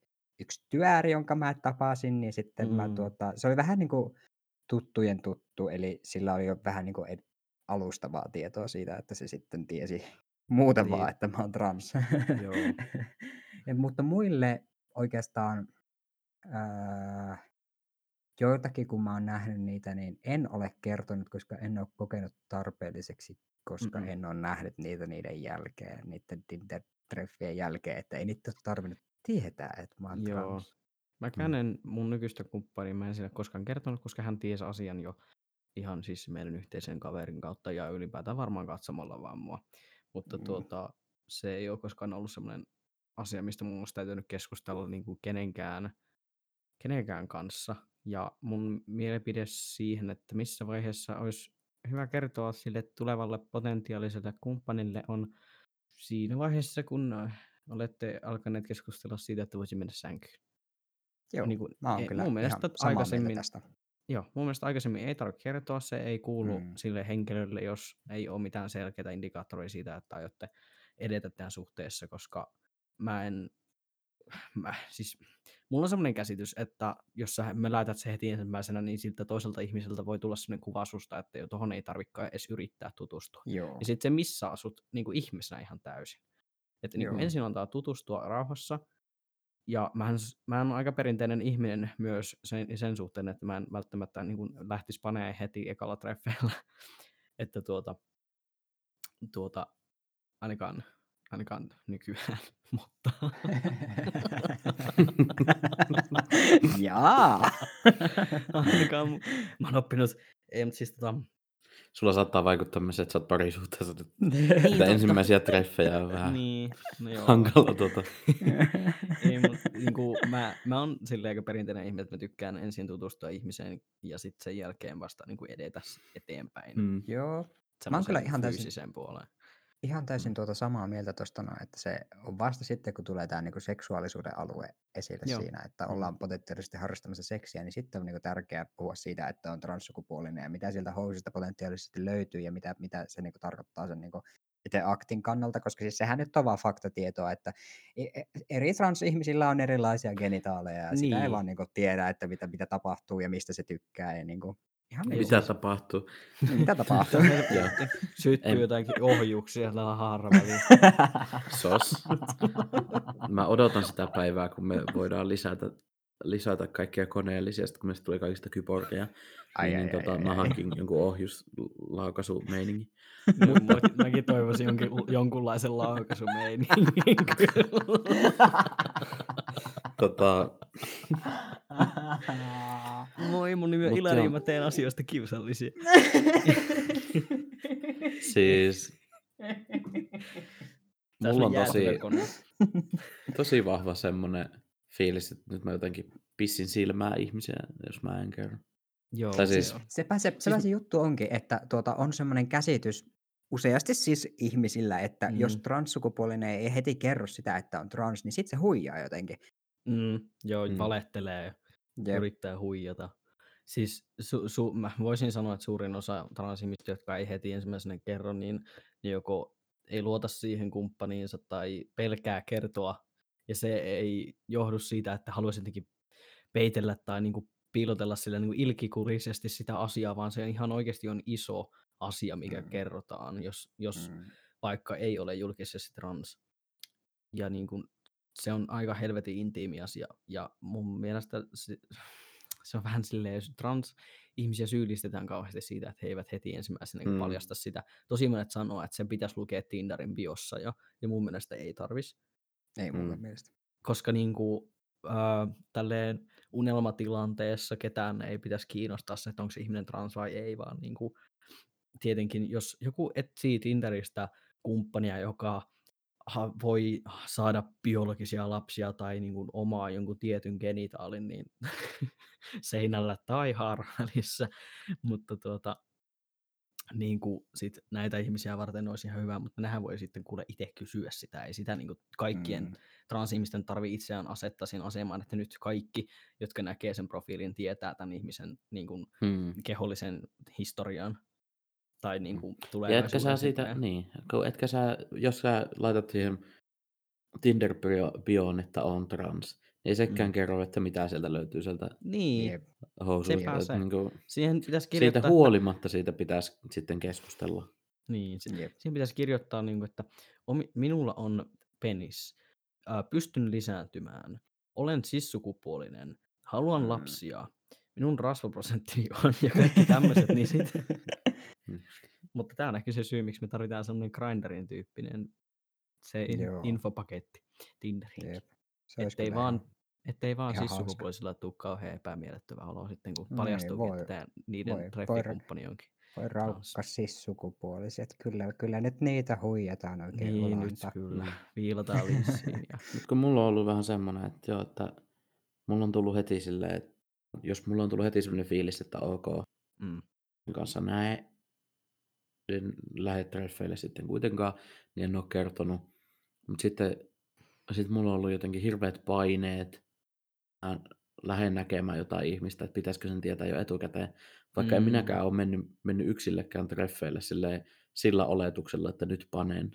yksi tyäri, jonka mä tapasin, niin sitten mä se oli vähän niin kuin tuttujen tuttu, eli sillä oli jo vähän niin kuin alustavaa tietoa siitä, että se sitten tiesi, muuten niin. Vaan, että mä oon trans. Joo. Mutta muille oikeastaan joitakin, kun mä oon nähnyt niitä, niin en ole kertonut, koska en ole kokenut tarpeelliseksi, koska en ole nähnyt niitä niiden jälkeen, niiden Tinder-treffien jälkeen, että ei niitä ole tarvinnut tietää, että mä oon trans. Mäkään en mun nykyistä kumppania, mä en sille koskaan kertonut, koska hän tiesi asian jo ihan siis meidän yhteisen kaverin kautta ja ylipäätään varmaan katsomalla vaan mua. Mutta se ei ole koskaan ollut semmoinen asia, mistä mun olisi täytynyt keskustella niin kuin kenenkään kanssa. Ja mun mielipide siihen, että missä vaiheessa olisi hyvä kertoa sille tulevalle potentiaaliselle kumppanille, on siinä vaiheessa, kun olette alkaneet keskustella siitä, että voisi mennä sänkyyn. Joo, niin kuin, mä oon kyllä mun ihan samaa mieltä tästä. Joo, mun mielestä aikaisemmin ei tarvitse kertoa, se ei kuulu sille henkilölle, jos ei ole mitään selkeää indikaattoria siitä, että aiotte edetä tähän suhteessa, koska mulla on semmoinen käsitys, että jos me laitat se heti ensimmäisenä, niin siltä toiselta ihmiseltä voi tulla semmoinen kuva susta, että jo tohon ei tarvikaan edes yrittää tutustua. Joo. Ja sitten se missaa sut niin kuin ihmisenä ihan täysin. Että niin ensin antaa tutustua rauhassa, Ja mä oon aika perinteinen ihminen myös sen suhteen, että mä en välttämättä niin kuin lähtisi paneen heti ekalla treffeillä. Että ainakaan nykyään, mutta... Jaa! Ainakaan, mä oon oppinut, ei, mutta siis Sulla saattaa vaikuttaa myös, että sä oot parisuhteessa niin, ensimmäisiä treffejä on vähän niin, no joo. Hankala Ei, mutta niinku, mä oon silleen aika perinteinen ihminen, että mä tykkään ensin tutustua ihmiseen ja sitten sen jälkeen vasta niinku edetä eteenpäin. Mm. Joo. Mä oon kyllä ihan täysin puoleen. Ihan täysin samaa mieltä tuosta, että se on vasta sitten, kun tulee tämä niinku seksuaalisuuden alue esille siinä, että ollaan potentiaalisesti harrastamassa seksiä, niin sitten on niinku tärkeää puhua siitä, että on transsukupuolinen ja mitä sieltä housista potentiaalisesti löytyy ja mitä se niinku tarkoittaa sen niinku itse aktin kannalta, koska siis sehän nyt on vaan faktatietoa, että eri transihmisillä on erilaisia genitaaleja ja sitä ei vaan niinku tiedä, että mitä tapahtuu ja mistä se tykkää ja niinku. Mitä tapahtuu? Mitä tapahtuu? Syttyy jotakin ohjuksia tällä haaravälistä. Sos. Mä odotan sitä päivää, kun me voidaan lisätä kaikkia koneellisia, kun meistä tulee kaikista kyborgeja. Mä hankin jonkun ohjuslaukaisumeiningin. Mäkin toivoisin jonkunlaisen laukaisumeiningin. Moi, mun nimi on Ilari, ja mä teen asioista kiusallisia. Siis... Mulla on tosi vahva semmonen fiilis, että nyt mä jotenkin pissin silmää ihmisiä, jos mä en kerro. Joo, siis... Sepä se juttu onkin, että on semmoinen käsitys, useasti siis ihmisillä, että jos transsukupuolinen ei heti kerro sitä, että on trans, niin sit se huijaa jotenkin. Valehtelee, yrittää huijata. Siis mä voisin sanoa, että suurin osa transihmistä, jotka ei heti ensimmäisenä kerro, niin ne joko ei luota siihen kumppaniinsa tai pelkää kertoa. Ja se ei johdu siitä, että haluaisi jotenkin peitellä tai niinku piilotella sillä niinku ilkikurisesti sitä asiaa, vaan se ihan oikeasti on iso asia, mikä kerrotaan, jos vaikka ei ole julkisesti trans. Ja niinku... Se on aika helvetin intiimi asia ja mun mielestä se on vähän silleen, jos trans-ihmisiä syyllistetään kauheasti siitä, että he eivät heti ensimmäisenä paljasta sitä. Tosi monet sanoo, että sen pitäisi lukea Tinderin biossa ja mun mielestä ei tarvisi. Ei mun mielestä. Koska niinku, tälleen unelmatilanteessa ketään ei pitäisi kiinnostaa se, että onko se ihminen trans vai ei, vaan niinku, tietenkin jos joku etsii Tinderistä kumppania, joka... voi saada biologisia lapsia tai niin kuin omaa jonkun tietyn genitaalin niin seinällä tai haarovälissä, mutta niin kuin sit näitä ihmisiä varten olisi ihan hyvä, mutta nehän voi sitten kuule itse kysyä sitä, ei sitä niin kuin kaikkien transihmisten tarvitse itseään asettaa siihen asemaan, että nyt kaikki, jotka näkee sen profiilin, tietää tämän ihmisen niin kuin kehollisen historian. Tai niinku tulee etkä sä siitä, niin, etkä sä, jos sä laitat siihen Tinder-bioon, että on trans, niin ei sekään kerro, että mitä sieltä löytyy sieltä housuilta. Se. Niinku, siihen pitäisi kirjoittaa, siitä huolimatta siitä pitäisi sitten keskustella. Niin, siihen pitäisi kirjoittaa, niinku, että minulla on penis, pystyn lisääntymään, olen sissukupuolinen, haluan lapsia, minun rasvaprosenttini on ja kaikki tämmöiset, niin sitten... Mutta tämä on ehkä se syy, miksi me tarvitaan semmoinen Grinderin tyyppinen se infopaketti Tinderiin. Ettei vaan sissukupuolisilla tule kauhean epämiellyttävä olo sitten, kun paljastuukin, että niiden treffikumppani onkin. Voi raukka sissukupuoliset. Kyllä nyt niitä huijataan oikein. Niin olanta. Nyt kyllä. Viilataan vissiin. Nyt kun mulla on ollut vähän semmoinen, että mulla on tullut heti silleen, että jos mulla on tullut heti semmoinen fiilis, että ok, kanssa näin, en lähde treffeille sitten kuitenkaan, niin en ole kertonut. Mutta sitten mulla on ollut jotenkin hirveät paineet. Mä lähden näkemään jotain ihmistä, että pitäisikö sen tietää jo etukäteen. Vaikka en minäkään ole mennyt yksillekään treffeille sillä oletuksella, että nyt paneen.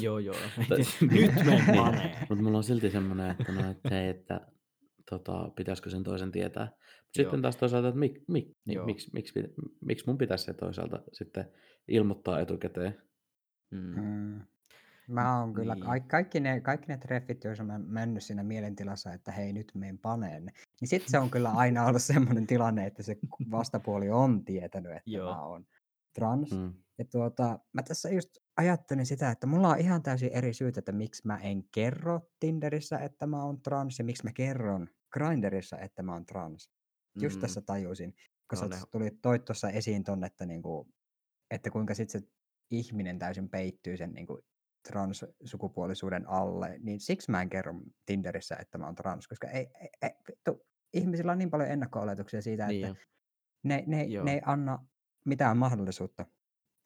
Joo. Nyt me paneen. Mutta mulla on silti semmoinen, että, pitäisikö sen toisen tietää. Sitten taas toisaalta, että miksi mun pitäisi se toisaalta sitten ilmoittaa etukäteen. Mä oon kyllä, niin. kaikki ne treffit, joissa mä mennyt siinä mielentilassa, että hei nyt menen paneen, niin sitten se on kyllä aina ollut semmoinen tilanne, että se vastapuoli on tietänyt, että mä oon trans. Mm. Ja mä tässä just ajattelin sitä, että mulla on ihan täysin eri syyt, että miksi mä en kerro Tinderissä, että mä oon trans, ja miksi mä kerron Grindrissa, että mä oon trans. Just tässä tajusin, koska sä toit tuossa esiin ton, että, niinku, että kuinka sitten se ihminen täysin peittyy sen niinku transsukupuolisuuden alle, niin siksi mä en kerro Tinderissä, että mä oon trans, koska ihmisillä on niin paljon ennakko-oletuksia siitä, niin että ne ei anna mitään mahdollisuutta.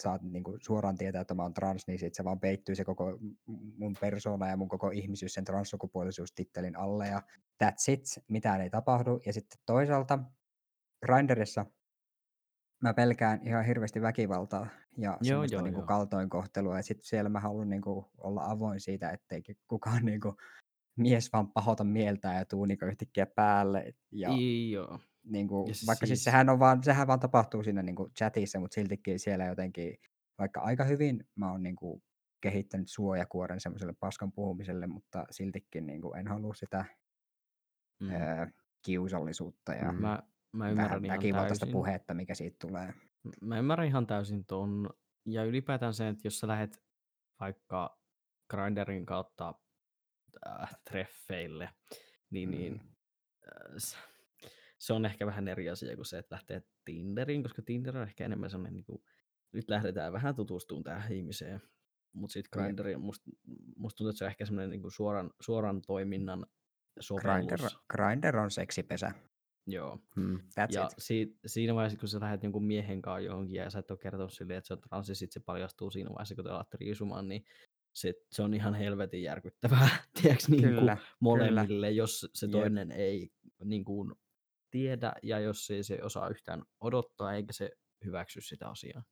Saat niinku suoraan tietää, että mä oon trans, niin sit se vaan peittyy se koko mun persoona ja mun koko ihmisyys sen transsukupuolisuustittelin alle ja that's it, mitään ei tapahdu. Ja sitten toisaalta Grindrissa mä pelkään ihan hirveästi väkivaltaa ja semmoista niinku kaltoinkohtelua, ja sitten siellä mä haluan niinku olla avoin siitä, ettei kukaan niinku mies vaan pahota mieltään ja tuu niinku yhtäkkiä päälle. Ja niinku, yes, vaikka siis sehän vaan tapahtuu siinä niinku chatissa, mutta siltikin siellä jotenkin, vaikka aika hyvin mä oon niinku kehittänyt suojakuoren semmoiselle paskan puhumiselle, mutta siltikin niinku en halua sitä kiusallisuutta ja väkivaltaista puhetta, mikä siitä tulee. Mä ymmärrän ihan täysin ton, ja ylipäätään sen, että jos sä lähet vaikka Grindrin kautta treffeille, niin se on ehkä vähän eri asia kuin se, että lähtee Tinderiin, koska Tinder on ehkä enemmän sellainen, niin kuin, nyt lähdetään vähän tutustumaan tähän ihmiseen. Mutta sitten Grindr, musta tuntuu, että se on ehkä sellainen niin kuin suoran toiminnan sovellus. Grindr on seksipesä. Joo. Ja siinä vaiheessa, kun sä lähdet jonkun miehen kanssa johonkin ja sä et ole kertonut silleen, että se on trans, ja sitten se paljastuu siinä vaiheessa, kun te alat riisumaan, niin se on ihan helvetin järkyttävää, tiedätkö, niin kuin molemmille, jos se toinen ei niin kuin tiedä, ja jos ei se osaa yhtään odottaa, eikä se hyväksy sitä asiaa.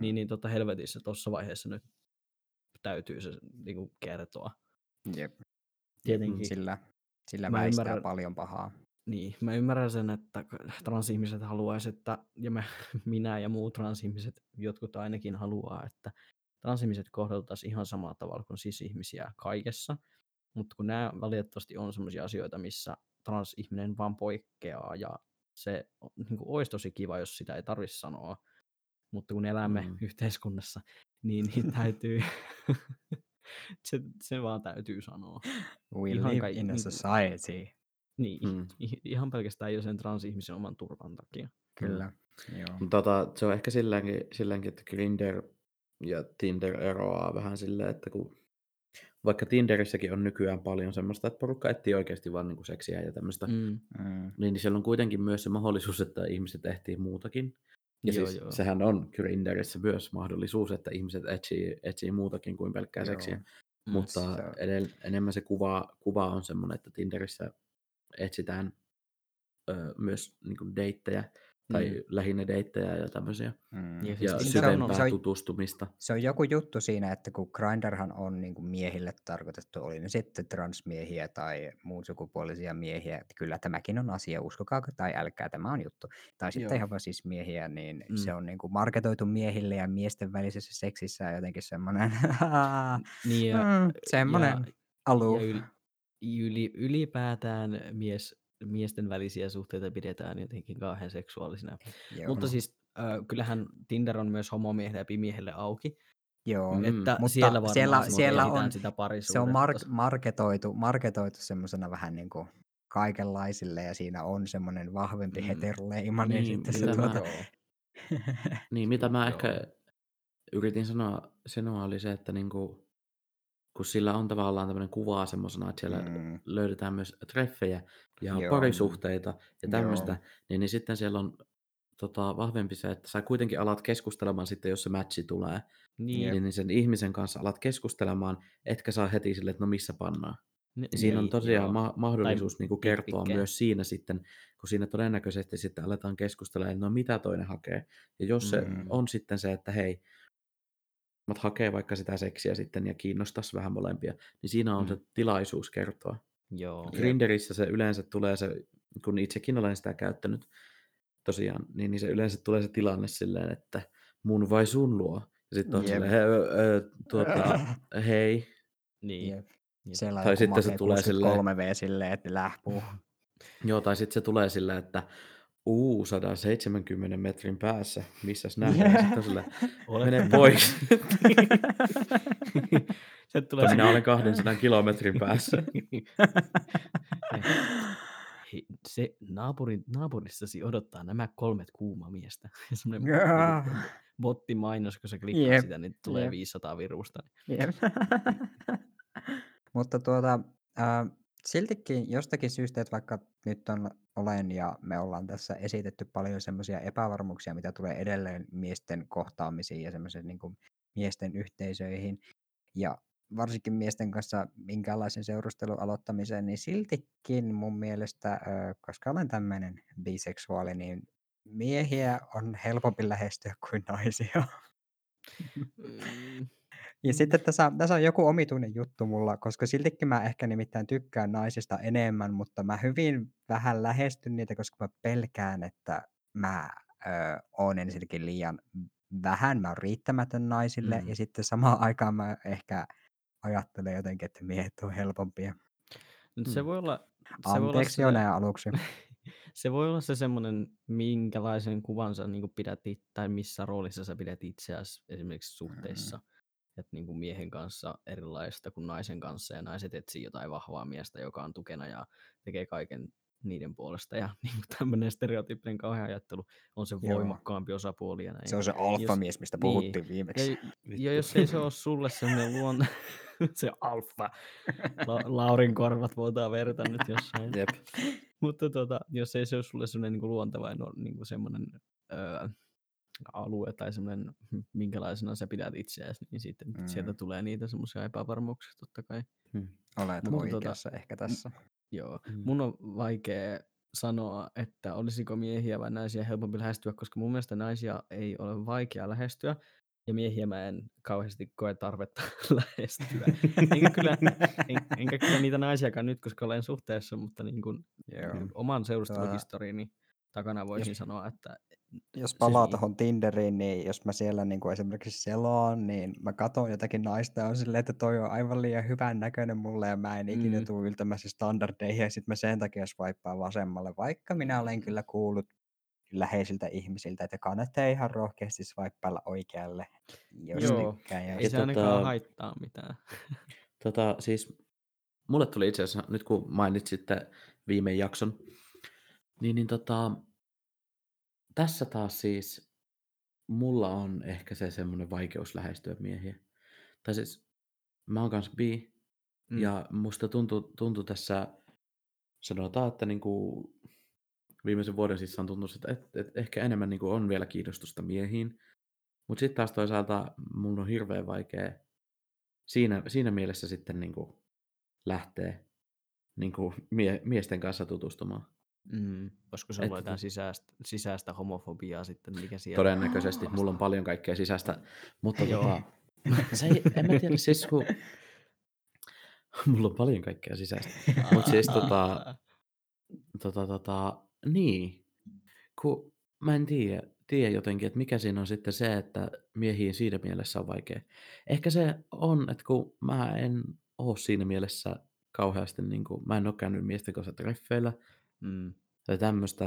Niin helvetissä tuossa vaiheessa nyt täytyy se niinku kertoa. Jep. Tietenkin. Sillä väistää paljon pahaa. Niin, mä ymmärrän sen, että transihmiset haluaisi, ja minä ja muut transihmiset, jotkut ainakin haluaa, että transihmiset kohdeltaisiin ihan samalla tavalla kuin sisihmisiä kaikessa, mutta kun nämä valitettavasti on sellaisia asioita, missä transihminen vaan poikkeaa, ja se niin kuin, olisi tosi kiva, jos sitä ei tarvitse sanoa, mutta kun elämme yhteiskunnassa, niin täytyy, se vaan täytyy sanoa. We live in a society. Niin, ihan pelkästään jo sen transihmisen oman turvan takia. Kyllä, joo. Se on ehkä silläkin, että Grindr ja Tinder eroaa vähän silleen, että kun vaikka Tinderissäkin on nykyään paljon semmoista, että porukka etsii oikeasti vaan niinku seksiä ja tämmöistä, niin siellä on kuitenkin myös se mahdollisuus, että ihmiset etsii muutakin. Ja sehän on Grindrissä myös mahdollisuus, että ihmiset etsii muutakin kuin pelkkää seksiä. Mutta enemmän se kuva on semmoinen, että Tinderissä etsitään myös niinku deittejä. Tai lähinnä deittejä ja tämmöisiä. Ja syvempää tutustumista. Se on joku juttu siinä, että kun Grindrhan on niin kuin miehille tarkoitettu, oli ne sitten transmiehiä tai muun sukupuolisia miehiä, että kyllä tämäkin on asia, uskokaa tai älkää, tämä on juttu. Tai sitten ihan vaan siis miehiä, niin se on niin kuin marketoitu miehille ja miesten välisessä seksissä jotenkin semmoinen alu. Ylipäätään miesten välisiä suhteita pidetään jotenkin kauhean seksuaalisina. Joo. Mutta siis kyllähän Tinder on myös homomiehelle ja bimiehelle auki. Joo, että mutta siellä on sitä parisuhdetta. Se on marketoitu semmoisena vähän niin kuin kaikenlaisille, ja siinä on semmoinen vahvempi heteroleimainen sitten se niin, mitä mä ehkä yritin sanoa oli se, että niinku kun sillä on tavallaan tämmöinen kuva semmoisena, että siellä löydetään myös treffejä ja parisuhteita ja tämmöistä, niin sitten siellä on vahvempi se, että sä kuitenkin alat keskustelemaan sitten, jos se matchi tulee. Niin sen ihmisen kanssa alat keskustelemaan, etkä saa heti sille, että no missä pannaan. Siinä on tosiaan mahdollisuus niinku kertoa myös siinä sitten, kun siinä todennäköisesti sitten aletaan keskustelemaan, että no mitä toinen hakee. Ja jos se on sitten se, että hei, hakee vaikka sitä seksiä sitten ja kiinnostaisi vähän molempia, niin siinä on se tilaisuus kertoa. Grindrissä se yleensä tulee se, kun itsekin olen sitä käyttänyt tosiaan, niin se yleensä tulee se tilanne silleen, että mun vai sun luo. Ja sitten on silleen, hei. Niin. Jep. Tai sitten se tulee silleen. 3V silleen, että lähpuu. Joo, tai sitten se tulee silleen, että 170 metrin päässä, missäs nähdään, sitten on silleen, mene pois. Tai minä olen 200 kilometrin päässä. Se naapurissasi odottaa nämä 3 kuuma miestä. Semmoinen bottimainos, kun sä klikkaat sitä, niin tulee 500 virusta. Mutta siltikin jostakin syystä, että vaikka nyt olen ja me ollaan tässä esitetty paljon semmoisia epävarmuuksia, mitä tulee edelleen miesten kohtaamisiin ja semmoisiin niin kuin miesten yhteisöihin ja varsinkin miesten kanssa minkäänlaisen seurustelun aloittamiseen, niin siltikin mun mielestä, koska olen tämmöinen biseksuaali, niin miehiä on helpompi lähestyä kuin naisia. Ja sitten tässä on joku omituinen juttu mulla, koska siltikin mä ehkä nimittäin tykkään naisista enemmän, mutta mä hyvin vähän lähestyn niitä, koska mä pelkään, että mä oon ensinnäkin liian vähän, mä oon riittämätön naisille, ja sitten samaan aikaan mä ehkä ajattelen jotenkin, että miehet on helpompia. No, se voi olla... Anteeksi Jonea aluksi. Se voi olla se semmoinen, minkälaisen kuvan sä niin pidät, tai missä roolissa sä pidät itseäsi esimerkiksi suhteessa. Että niin miehen kanssa erilaista kuin naisen kanssa, ja naiset etsii jotain vahvaa miestä, joka on tukena ja tekee kaiken niiden puolesta. Ja niin tämmöinen stereotyyppinen kauhean ajattelu on se voimakkaampi osapuoli. Ja näin. Se on se alfamies, mistä puhuttiin viimeksi. Ja jos ei se ole sulle semmoinen luonne, se alfa. Laurin korvat voidaan verta nyt jossain. Jep. Mutta jos ei se ole sulle semmoinen niin luonteva ja niin semmoinen... alue tai semmoinen, minkälaisena sä pidät itseäsi, niin sitten sieltä tulee niitä semmoisia epävarmuuksia totta kai. Olet oikeassa ehkä tässä. Joo, mun on vaikea sanoa, että olisiko miehiä vai naisia helpompi lähestyä, koska mun mielestä naisia ei ole vaikea lähestyä, ja miehiä mä en kauheasti koe tarvetta lähestyä. Enkä kyllä niitä naisiakaan nyt, koska olen suhteessa, mutta niin kuin oman seurusteluhistoriini takana voisin sanoa, että jos palaa tuohon Tinderiin, niin jos mä siellä niin kuin esimerkiksi selaan, niin mä katson jotakin naista ja on silleen, että toi on aivan liian hyvän näköinen mulle ja mä en ikinä tule yltämässä standardeihin ja sit mä sen takia swipeaan vasemmalle, vaikka minä olen kyllä kuullut läheisiltä ihmisiltä, että kannattaa ihan rohkeasti swipeailla oikealle, jos tykkää. Ei se ainakaan haittaa mitään. Siis mulle tuli itse asiassa, nyt kun mainitsitte viime jakson, niin tässä taas siis mulla on ehkä se semmoinen vaikeus lähestyä miehiä. Tai siis mä oon kans bi ja musta tuntuu tässä, sanotaan, että niinku viimeisen vuoden sisään tuntuu, että ehkä enemmän niinku on vielä kiinnostusta miehiin. Mut sit taas toisaalta mun on hirveän vaikea siinä mielessä sitten niinku lähtee niinku miesten kanssa tutustumaan. Olisiko se jotain sisäistä homofobiaa sitten, mikä siellä... Todennäköisesti, mulla on paljon kaikkea sisäistä, mutta en mä tiedä, siis kun... Mulla on paljon kaikkea sisäistä, mutta siis niin, kun mä en tiedä jotenkin, että mikä siinä on sitten se, että miehiin siinä mielessä on vaikea. Ehkä se on, että kun mä en oo siinä mielessä kauheasti, niin kuin, mä en oo käynyt miesten kanssa treffeillä, tai tämmöistä.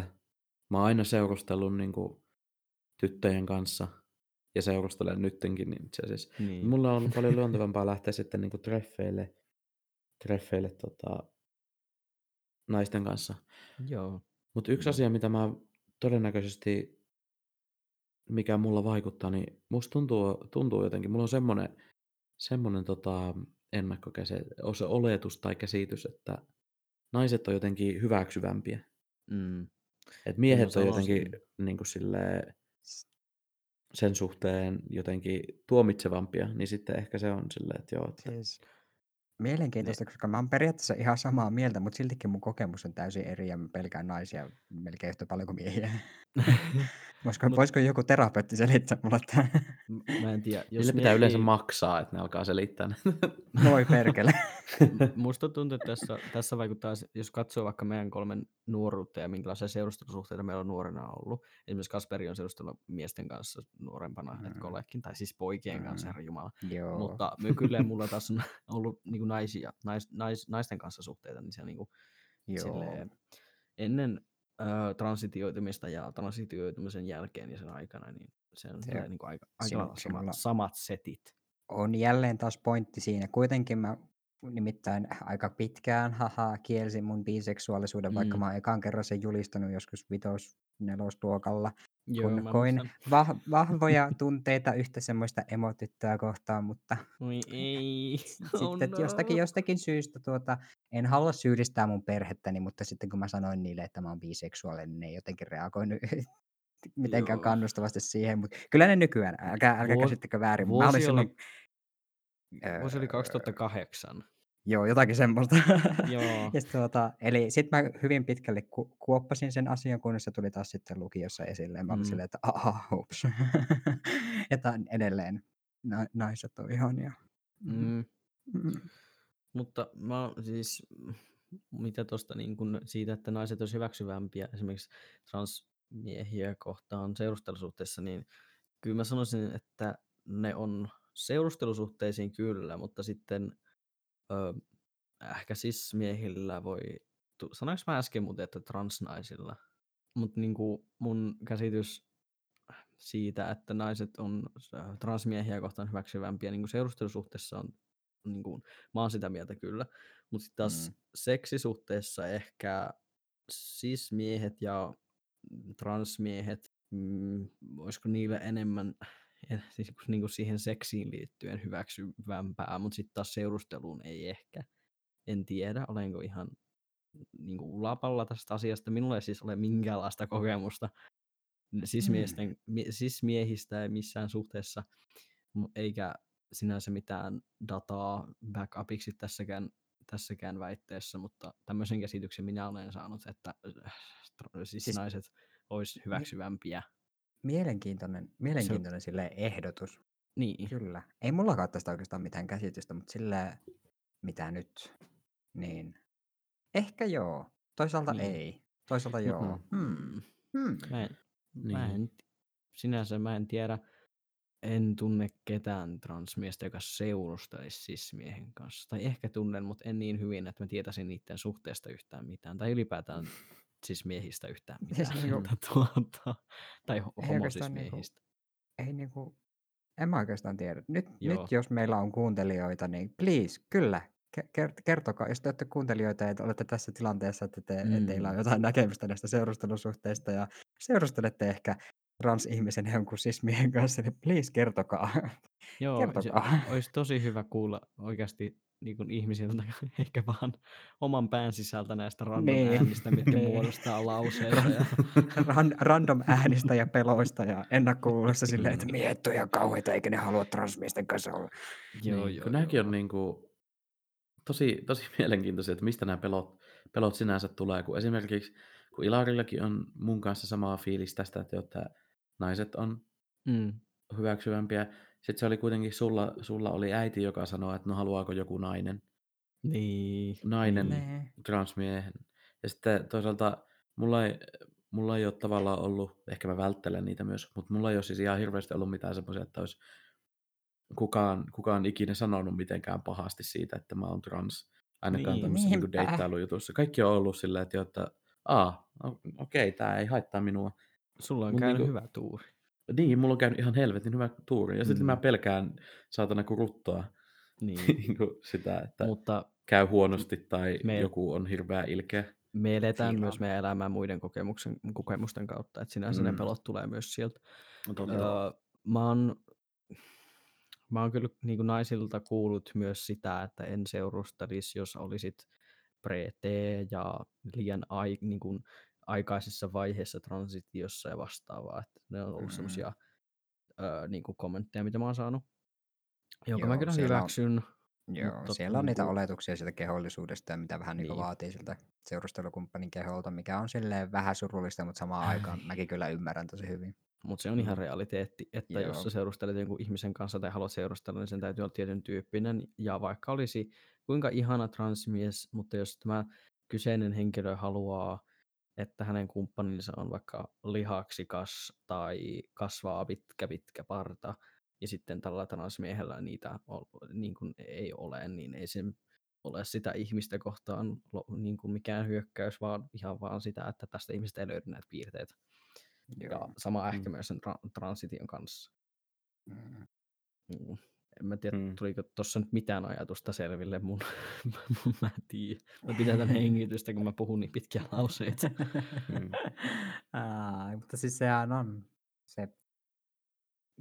Mä oon aina seurustellut niin kuin, tyttöjen kanssa ja seurustelen nyttenkin itse asiassa. Niin. Mulla on ollut paljon luontevampaa lähteä sitten niin kuin treffeille naisten kanssa. Joo. Mut yksi asia, mitä mä todennäköisesti, mikä mulla vaikuttaa, niin musta tuntuu jotenkin. Mulla on semmonen oletus tai käsitys, että naiset on jotenkin hyväksyvämpiä. Et miehet on jotenkin niin kuin silleen, sen suhteen jotenkin tuomitsevampia, niin sitten ehkä se on silleen, että joo. Että... Siis, mielenkiintoista, koska mä oon periaatteessa ihan samaa mieltä, mutta siltikin mun kokemus on täysin eri ja mä pelkään naisia melkein yhtä paljon kuin miehiä. Voisiko joku terapeutti selittää mulle tämän? Mä en tiedä. Niille pitää yleensä maksaa, että ne alkaa selittää. Voi perkele. Musta tuntuu, että tässä vaikuttaa, jos katsoo vaikka meidän kolmen nuoruutta ja minkälaisia seurustelusuhteita meillä on nuorena ollut. Esimerkiksi Kasperi on seurustellut miesten kanssa nuorempana, etkollekin, tai siis poikien kanssa, herra jumala. Joo. Mutta kyllä mulla taas on ollut niin naisia, naisten kanssa suhteita, niin se niin silleen, ennen transitioitumista ja transitioitumisen jälkeen ja sen aikana, niin se on niin aika samat setit. On jälleen taas pointti siinä. Kuitenkin mä nimittäin aika pitkään kielsin mun biseksuaalisuuden, vaikka mä oon ekan kerran sen julistanut joskus 5-4-luokalla. Joo, kun koin vahvoja tunteita yhtä semmoista emotyttöä kohtaan, mutta sitten jostakin syystä en halua syyllistää mun perhettäni, mutta sitten kun mä sanoin niille, että mä oon biseksuaalinen, ne ei jotenkin reagoinut mitenkään kannustavasti siihen, mutta kyllä ne nykyään, älkää käsittäkö väärin. Vuosi oli 2008. Joo, jotakin semmoista. Joo. Ja eli sitten mä hyvin pitkälle kuoppasin sen asian, kunnes se tuli taas sitten lukiossa esille. Mä olin silleen, että hups. Ja edelleen naiset on ihania. Mutta mä siis, mitä tuosta niin kun siitä, että naiset olisi hyväksyvämpiä esimerkiksi transmiehiä kohtaan seurustelusuhteessa, niin kyllä mä sanoisin, että ne on seurustelusuhteisiin kyllä, mutta sitten ehkä siis miehillä voi, sanoinko mä äsken muuten, että transnaisilla, mutta niinku mun käsitys siitä, että naiset on transmiehiä kohtaan hyväksyvämpiä niinku seurustelusuhteessa on, niinku, mä oon sitä mieltä kyllä, mutta sitten taas seksisuhteessa ehkä sismiehet ja transmiehet, olisiko niillä enemmän niinku siihen seksiin liittyen hyväksyvämpää, mutta sitten taas seurusteluun ei ehkä. En tiedä, olenko ihan niinku ulapalla tästä asiasta. Minulla ei siis ole minkäänlaista kokemusta sismiehistä ei missään suhteessa, eikä sinänsä mitään dataa backupiksi tässäkään väitteessä, mutta tämmöisen käsityksen minä olen saanut, että naiset olisi hyväksyvämpiä. Mielenkiintoinen silleen ehdotus. Niin. Kyllä. Ei mullakaan tästä oikeastaan mitään käsitystä, mutta silleen, mitä nyt, niin ehkä joo. Toisaalta ei. Toisaalta joo. Mä en tiedä. En tunne ketään transmiestä, joka seurustelisi sismiehen kanssa. Tai ehkä tunnen, mutta en niin hyvin, että mä tietäisin niiden suhteesta yhtään mitään. Tai ylipäätään miehistä yhtään mitään. Tai homosismiehistä. Ei niinku, en mä oikeastaan tiedä. Nyt jos meillä on kuuntelijoita, niin please, kyllä, kertokaa. Jos te olette kuuntelijoita ja olette tässä tilanteessa, että teillä on jotain näkemystä näistä seurustelusuhteista ja seurustelette ehkä transihmisen jonkun sismiehen kanssa, niin please kertokaa. Joo, kertokaa. Olisi tosi hyvä kuulla oikeasti niin kuin ihmisiltä, eikä vaan oman pään sisältä näistä random äänistä, mitkä muodostaa lauseita. Random äänistä ja peloista ja ennakkoluulossa silleen, että miehet on ihan kauheita, eikä ne halua transmiesten kanssa olla. Joo. Nämäkin on niin kuin tosi mielenkiintoisia, että mistä nämä pelot sinänsä tulee. Kun esimerkiksi kun Ilarillakin on mun kanssa samaa fiilis tästä, että naiset on hyväksyvämpiä. Sitten se oli kuitenkin, sulla oli äiti, joka sanoi, että no haluaako joku nainen. Niin. Nainen transmiehen. Ja sitten toisaalta mulla ei ole tavallaan ollut, ehkä mä välttelen niitä myös, mutta mulla ei ole siis ihan hirveästi ollut mitään semmoisia, että olisi kukaan ikinä sanonut mitenkään pahasti siitä, että mä oon trans. Ainakaan tämmöisessä niin deittailujutussa. Kaikki on ollut sillä, että okei, tää ei haittaa minua. Sulla on käynyt hyvä tuuri. Niin, mulla on käynyt ihan helvetin hyvä tuuri. Ja sitten mä pelkään saatana kuruttaa niin sitä, että mutta käy huonosti tai joku on hirveä ilkeä. Me eletään myös meidän elämää muiden kokemusten kautta, että sinänsä ne pelot tulee myös sieltä. Mä oon kyllä niin kuin naisilta kuullut myös sitä, että en seurustelisi, jos olisit preetee ja liian niin kuin aikaisessa vaiheessa transitiossa ja vastaavaa. Että ne on ollut semmoisia niin kuin kommentteja, mitä mä oon saanut, jonka mä kyllä hyväksyn. Joo, siellä on niitä oletuksia sieltä kehollisuudesta ja mitä vähän niin vaatii siltä seurustelukumppanin keholta, mikä on silleen vähän surullista, mutta samaan aikaan mäkin kyllä ymmärrän tosi hyvin. Mutta se on ihan realiteetti, että Joo. jos sä seurustelet jonkun ihmisen kanssa tai haluat seurustella, niin sen täytyy olla tietyn tyyppinen. Ja vaikka olisi kuinka ihana transmies, mutta jos tämä kyseinen henkilö haluaa, että hänen kumppaninsa on vaikka lihaksikas tai kasvaa pitkä parta, ja sitten tällä transmiehellä niitä niin kuin ei ole, niin ei se ole sitä ihmistä kohtaan niin kuin mikään hyökkäys, vaan ihan vaan sitä, että tästä ihmisestä ei löydy näitä piirteitä. Joo. Ja sama ehkä myös sen transition kanssa. En mä tiedä, tuliko tuossa nyt mitään ajatusta selville mun. Mä tiedän. Mä pitän hengitystä, kun mä puhun niin pitkiä lauseita. Mutta siis sehän on se.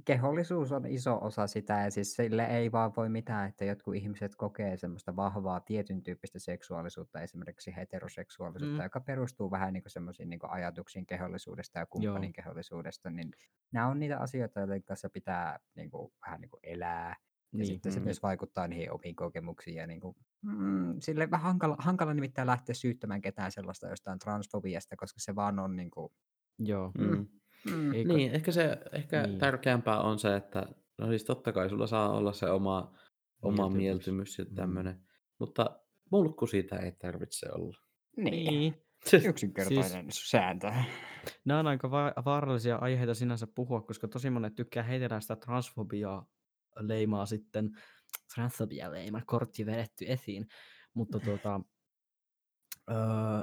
Kehollisuus on iso osa sitä, ja siis sille ei vaan voi mitään, että jotkut ihmiset kokee semmoista vahvaa tietyn tyyppistä seksuaalisuutta, esimerkiksi heteroseksuaalisuutta, joka perustuu vähän niin kuin semmoisiin niin kuin ajatuksiin kehollisuudesta ja kumppanin kehollisuudesta, niin nämä on niitä asioita, joiden kanssa pitää niin kuin, vähän niin kuin elää, ja sitten se myös vaikuttaa niihin omiin kokemuksiin, ja niin kuin, sille vähän hankala nimittäin lähteä syyttämään ketään sellaista jostain transfobiasta, koska se vaan on niin kuin... Joo. Niin, ehkä tärkeämpää on se, että no siis totta kai sulla saa olla se oma mieltymys ja tämmöinen, mutta mulkku siitä ei tarvitse olla. Niin, yksinkertainen siis, sääntö. Nämä on aika vaarallisia aiheita sinänsä puhua, koska tosi monet tykkää heitellä sitä transfobia-leimaa sitten, transfobia-leima, kortti vedetty esiin, mutta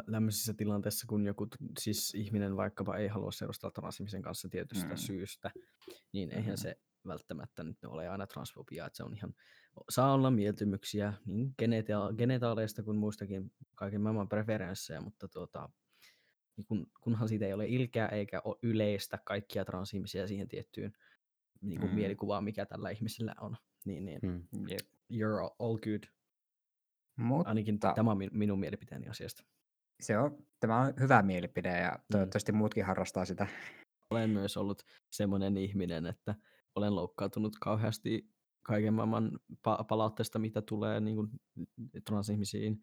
lämmöisessä tilanteessa, kun joku siis ihminen vaikkapa ei halua seurustella transihmisen kanssa tietystä syystä, niin eihän se välttämättä nyt ole aina transfobiaa, että se on ihan, saa olla mieltymyksiä niin genetaaleista kuin muistakin kaiken maailman preferenssejä, mutta kunhan siitä ei ole ilkeä eikä ole yleistä kaikkia transihmisiä siihen tiettyyn niin kuin mielikuvaan, mikä tällä ihmisellä on, niin you're all good. Mutta ainakin tämä on minun mielipiteeni asiasta. Se on. Tämä on hyvä mielipide ja toivottavasti muutkin harrastaa sitä. Olen myös ollut semmoinen ihminen, että olen loukkaantunut kauheasti kaiken maailman palautteesta, mitä tulee niin kuin transihmisiin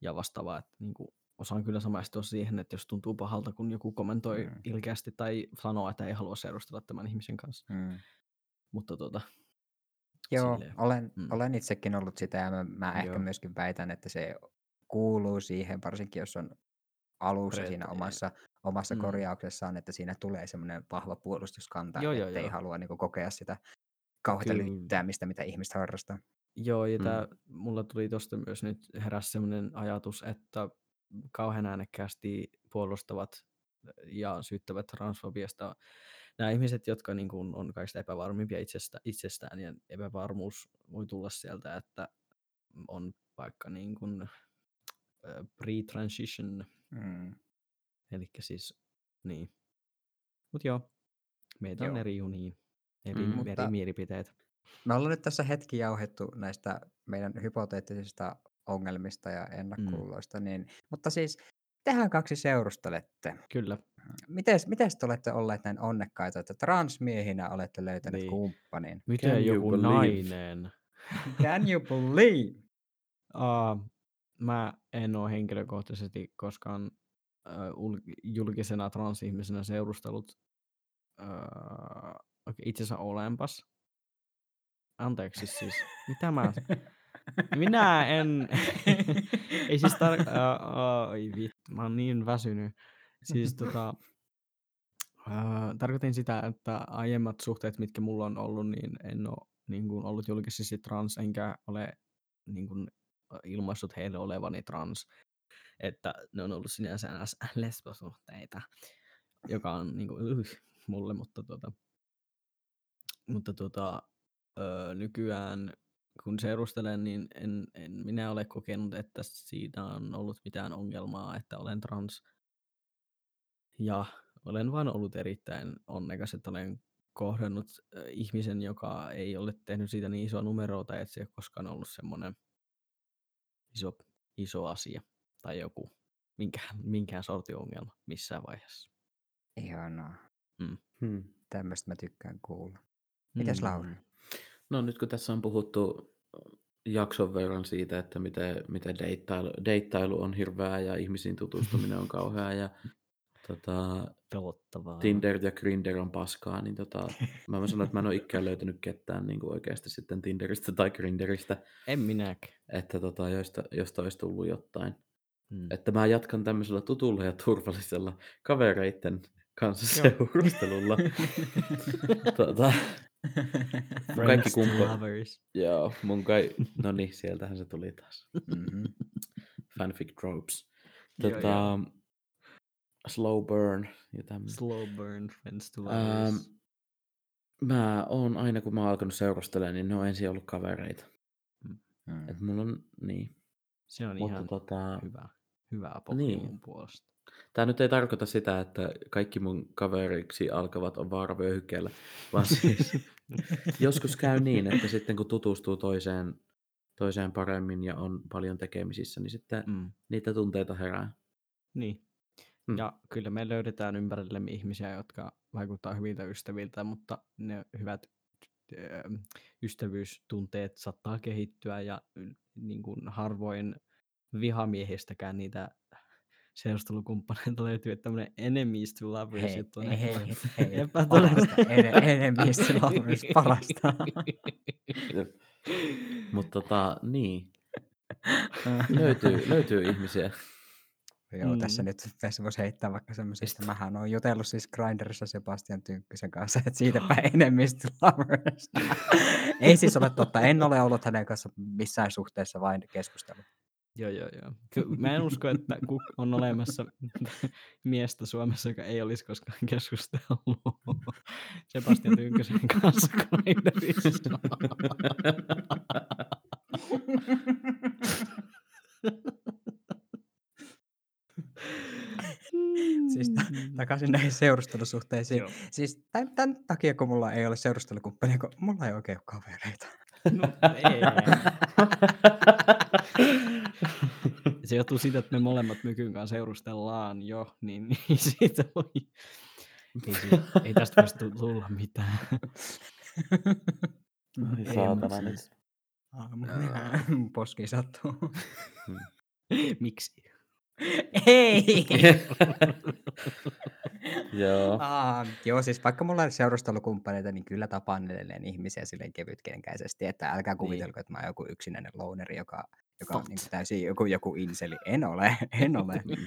ja vastaavaa. Että, niin kuin, osaan kyllä samaistua siihen, että jos tuntuu pahalta, kun joku kommentoi ilkeästi tai sanoo, että ei halua seurustella tämän ihmisen kanssa. Mutta Joo, olen itsekin ollut sitä ja mä ehkä myöskin väitän, että se kuuluu siihen, varsinkin jos on alussa siinä omassa korjauksessaan, että siinä tulee semmoinen vahva puolustuskanta, ettei halua niin kuin, kokea sitä kauheata lyttäämistä, mitä ihmistä harrastaa. Joo, ja mulla tuli tuosta myös nyt heräs semmoinen ajatus, että kauhean äänekkäästi puolustavat ja syyttävät transfobiasta nämä ihmiset, jotka niin kuin, on kaikista epävarmimpia itsestään, ja epävarmuus voi tulla sieltä, että on vaikka niin kuin, pre-transition. Elikkä siis, niin. Mutta joo, meitä on eri juniin, eri mielipiteitä. Me ollaan nyt tässä hetki jauhettu näistä meidän hypoteettisista ongelmista ja ennakkoluuloista, niin, mutta siis tehän kaksi seurustelette. Kyllä. Mites te olette olleet näin onnekkaita, että transmiehinä olette löytäneet kumppanin? Miten joku nainen? Can you believe? Mä en ole henkilökohtaisesti koskaan julkisena transihmisenä seurustellut. Itse asiassa olenpas. Anteeksi siis. Mitä mä... Minä en... Ei siis Oi vittu, mä oon niin väsynyt. Siis tarkoitin sitä, että aiemmat suhteet, mitkä mulla on ollut, niin en ole niin kuin, ollut julkisesti trans, enkä ole niin kuin, ilmaissut heille olevani trans. Että ne on ollut sinänsä lesbosuhteita, joka on niin kuin, mulle, mutta nykyään kun seurustelen, niin en minä ole kokenut, että siinä on ollut mitään ongelmaa, että olen trans. Ja olen vaan ollut erittäin onnekas, että olen kohdannut ihmisen, joka ei ole tehnyt siitä niin isoa numeroa, tai että se ei ole koskaan ollut semmoinen iso asia tai joku minkään sortin ongelma missään vaiheessa. Ihanaa. Tämmöistä mä tykkään kuulla. Mitäs Lauri? No nyt kun tässä on puhuttu jakson verran siitä, että miten deittailu on hirveää ja ihmisiin tutustuminen on kauheaa ja Pelottavaa. Tinder ja Grindr on paskaa, niin mä voin sanoa, että mä en ole ikään löytänyt ketään niin oikeasti sitten Tinderistä tai Grindristä. En minäkään. Että josta olisi tullut jotain. Mm. Että mä jatkan tämmöisellä tutulla ja turvallisella kavereitten kanssa seurustelulla. Kaikki kumppanit. Joo, mun kai... No niin, sieltähän se tuli taas. Mm-hmm. Fanfic tropes. Slow burn ja tämmöinen. Slow burn, friends to others. Mä oon aina, kun mä oon alkanut seurustelemaan, niin ne on ensin ollut kavereita. Mm. Et mulla on, niin. Se on mutta ihan hyvä pohja niin. Mun puolesta. Tää nyt ei tarkoita sitä, että kaikki mun kaveriksi alkavat on vaaravyöhykkeellä, vaan siis joskus käy niin, että sitten kun tutustuu toiseen paremmin ja on paljon tekemisissä, niin sitten niitä tunteita herää. Niin. Ja kyllä me löydetään ympärillemme ihmisiä, jotka vaikuttaa hyviltä ystäviltä, mutta ne hyvät ystävyystunteet saattaa kehittyä ja niin kuin harvoin vihamiehestäkään niitä seurustelukumppaneita löytyy, että tämmöinen enemies to lovers juttu on epätodellista. Enemies to lovers, parasta. Mutta niin, löytyy ihmisiä. Joo, tässä voisi heittää vaikka semmoisista. Mähän oon jutellut siis Grindrissa Sebastian Tynkkösen kanssa, että siitäpä enemmistö lovers. Ei siis ole totta, en ole ollut hänen kanssa missään suhteessa, vain keskustellut. Joo. Mä en usko, että on olemassa miestä Suomessa, joka ei olisi koskaan keskustellut Sebastian Tynkkösen kanssa Grindrissa. Siis takaisin näihin seurustelusuhteisiin. Joo. Siis tämän takia, kun mulla ei ole seurustelukumppania, kun mulla ei oikein ole kavereita. No ei. Se johtuu siitä, että me molemmat Mykyn kanssa seurustellaan jo, niin siitä voi... Ei tästä voisi tulla mitään. Ei saatana nyt. Poski sattuu. Miksi? Ei! Joo. Joo, siis vaikka mulla on seurustelukumppaneita, niin kyllä tapaan edelleen ihmisiä silleen kevytkenkäisesti, että älkää kuvitelko, että mä oon joku yksinäinen louneri, joka on niin täysin joku inseli. En ole.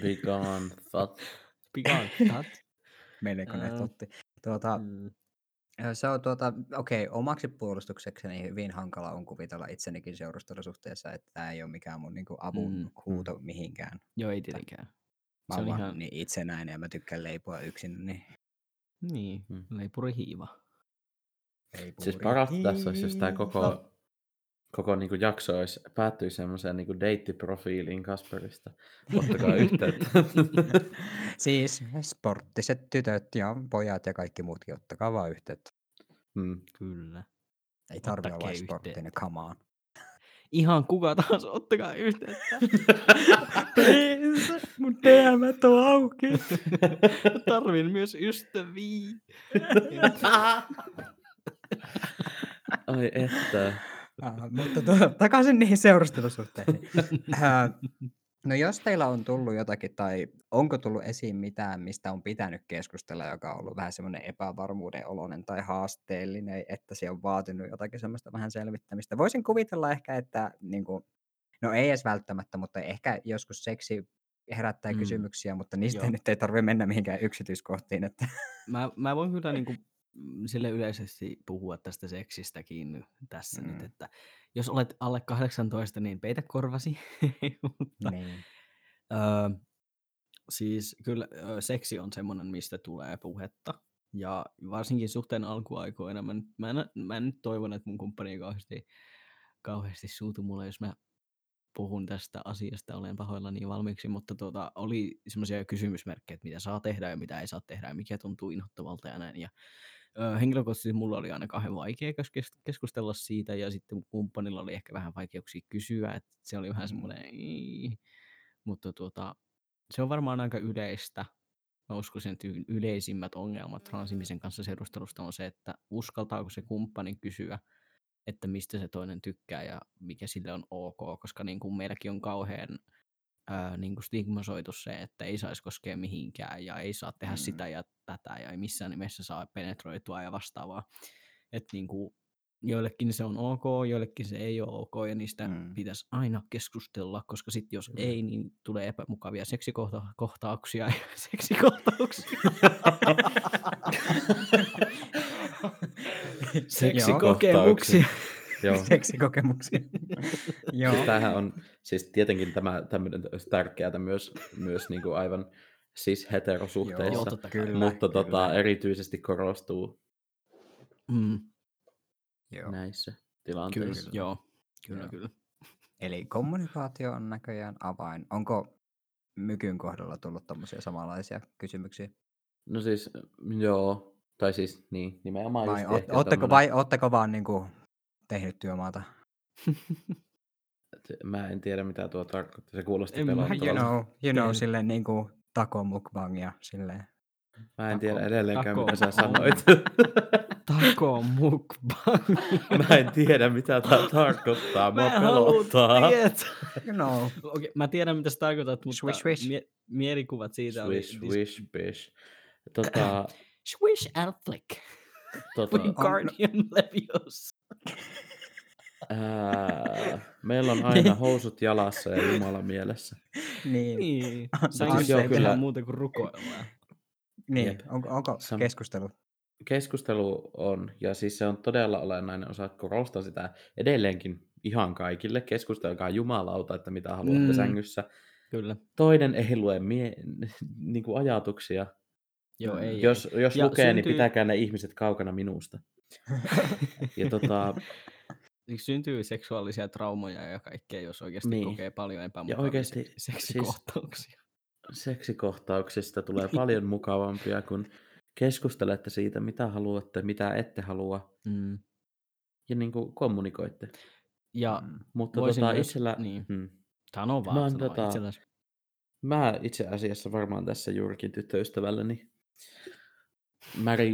Big on thot. Meneekö ne totti? Se on omaksi puolustuksekseni hyvin hankala on kuvitella itsenikin seurustelusuhteessa, että tämä ei ole mikään mun niinku avun huuto mihinkään. Joo, ei tietenkään. Mä oon ihan niin itsenäinen ja mä tykkään leipoa yksin. Niin. Leipurihiiva. Siis parasta tässä olisi, jos tämä koko niinku jakso olisi, päättyi semmoiseen niinku deittiprofiiliin Kasperista. Ottakaa yhteyttä. Siis sporttiset tytöt ja pojat ja kaikki muutkin, ottakaa vaan yhteyttä. Kyllä. Ei tarvitse olla sporttinen, come on. Ihan kuka tahansa, ottakaa yhteyttä. Mun DM:t on auki. Tarvin myös ystäviä. Ai että... Mutta takaisin niihin seurustelusuhteisiin. No jos teillä on tullut jotakin tai onko tullut esiin mitään, mistä on pitänyt keskustella, joka on ollut vähän semmoinen epävarmuuden oloinen tai haasteellinen, että se on vaatinut jotakin semmoista vähän selvittämistä. Voisin kuvitella ehkä, että niin kuin, no ei edes välttämättä, mutta ehkä joskus seksi herättää kysymyksiä, mutta niistä nyt ei tarvitse mennä mihinkään yksityiskohtiin. Että. Mä voin kyllä niin kuin... Sille yleisesti puhua tästä seksistäkin tässä nyt, että jos olet alle 18, niin peitä korvasi. Mutta, siis kyllä seksi on semmoinen, mistä tulee puhetta. Ja varsinkin suhteen alkuaikoina. Mä en nyt toivon, että mun kumppani kauheasti suutu mulle, jos mä puhun tästä asiasta, olen pahoillani niin valmiiksi, mutta oli semmoisia kysymysmerkkejä, että mitä saa tehdä ja mitä ei saa tehdä ja mikä tuntuu inhottavalta ja näin. Ja henkilökohtaisesti mulla oli aina kauhean vaikea keskustella siitä ja sitten kumppanilla oli ehkä vähän vaikeuksia kysyä, että se oli vähän semmoinen, mutta se on varmaan aika yleistä. Mä uskoisin, että yleisimmät ongelmat transihmisen kanssa seurustelusta on se, että uskaltaako se kumppani kysyä, että mistä se toinen tykkää ja mikä sille on ok, koska niin kuin meilläkin on kauhean niin kuin stigmatisoitu se, että ei saisi koskea mihinkään ja ei saa tehdä sitä ja tätä ja ei missään nimessä saa penetroitua ja vastaavaa. Että niin kuin joillekin se on ok, joillekin se ei ole ok ja niistä pitäisi aina keskustella, koska sitten jos ei, niin tulee epämukavia seksikohtauksia ja seksikohtauksia. Seksikokemuksia. Joo. Seksikokemuksia. Joo. Siis tämähän on siis tietenkin tämä tärkeää myös niin kuin aivan siis heterosuhteissa, joo, totta, kyllä, mutta kyllä. Erityisesti korostuu joo. näissä tilanteissa. Kyllä, joo. Kyllä, joo. Kyllä. Eli kommunikaatio on näköjään avain. Onko Mykyn kohdalla tullut tommosia samanlaisia kysymyksiä? No siis, joo. Tai siis niin, nimenomaan vai, just ootteko vaan niinku tehnyt työmaata? Mä en tiedä mitä tuo tarkoittaa. Se kuulosti pelottavalta. You know silleen niinku takomukbangia silleen. Mä en tiedä edelleenkään mitä sä sanoit. Takomukbang. Mä en tiedä mitä tää tarkoittaa. Mä pelottaa. You know. Okay, mä tiedän mitä se tarkoittaa, mutta mielikuvat siitä swish, oli. Swish. Swish and flick. Wingardium Leviosa. Meillä on aina housut jalassa ja Jumala mielessä. Niin. Saisi ei kyllä muuta kuin rukoillaan. Niin. Onko keskustelu? Keskustelu on, ja siis se on todella olennainen osa, kun korostaa sitä edelleenkin ihan kaikille. Keskustelkaa jumalauta, että mitä haluatte sängyssä. Kyllä. Toinen ei lue niinku ajatuksia. Joo, ei, jos lukee, syntyy... niin pitääkää ne ihmiset kaukana minusta. Ja syntyy seksuaalisia traumoja ja kaikkea, jos oikeasti kokee paljon epämukavia seksikohtauksia. Siis, seksikohtauksista tulee paljon mukavampia, kun keskustelette siitä, mitä haluatte, mitä ette halua. Mm. Ja niin kuin kommunikoitte. Ja mutta itsellä... Niin. Sano vaan, itsellesi. Mä itse asiassa varmaan tässä juurikin tyttöystävälläni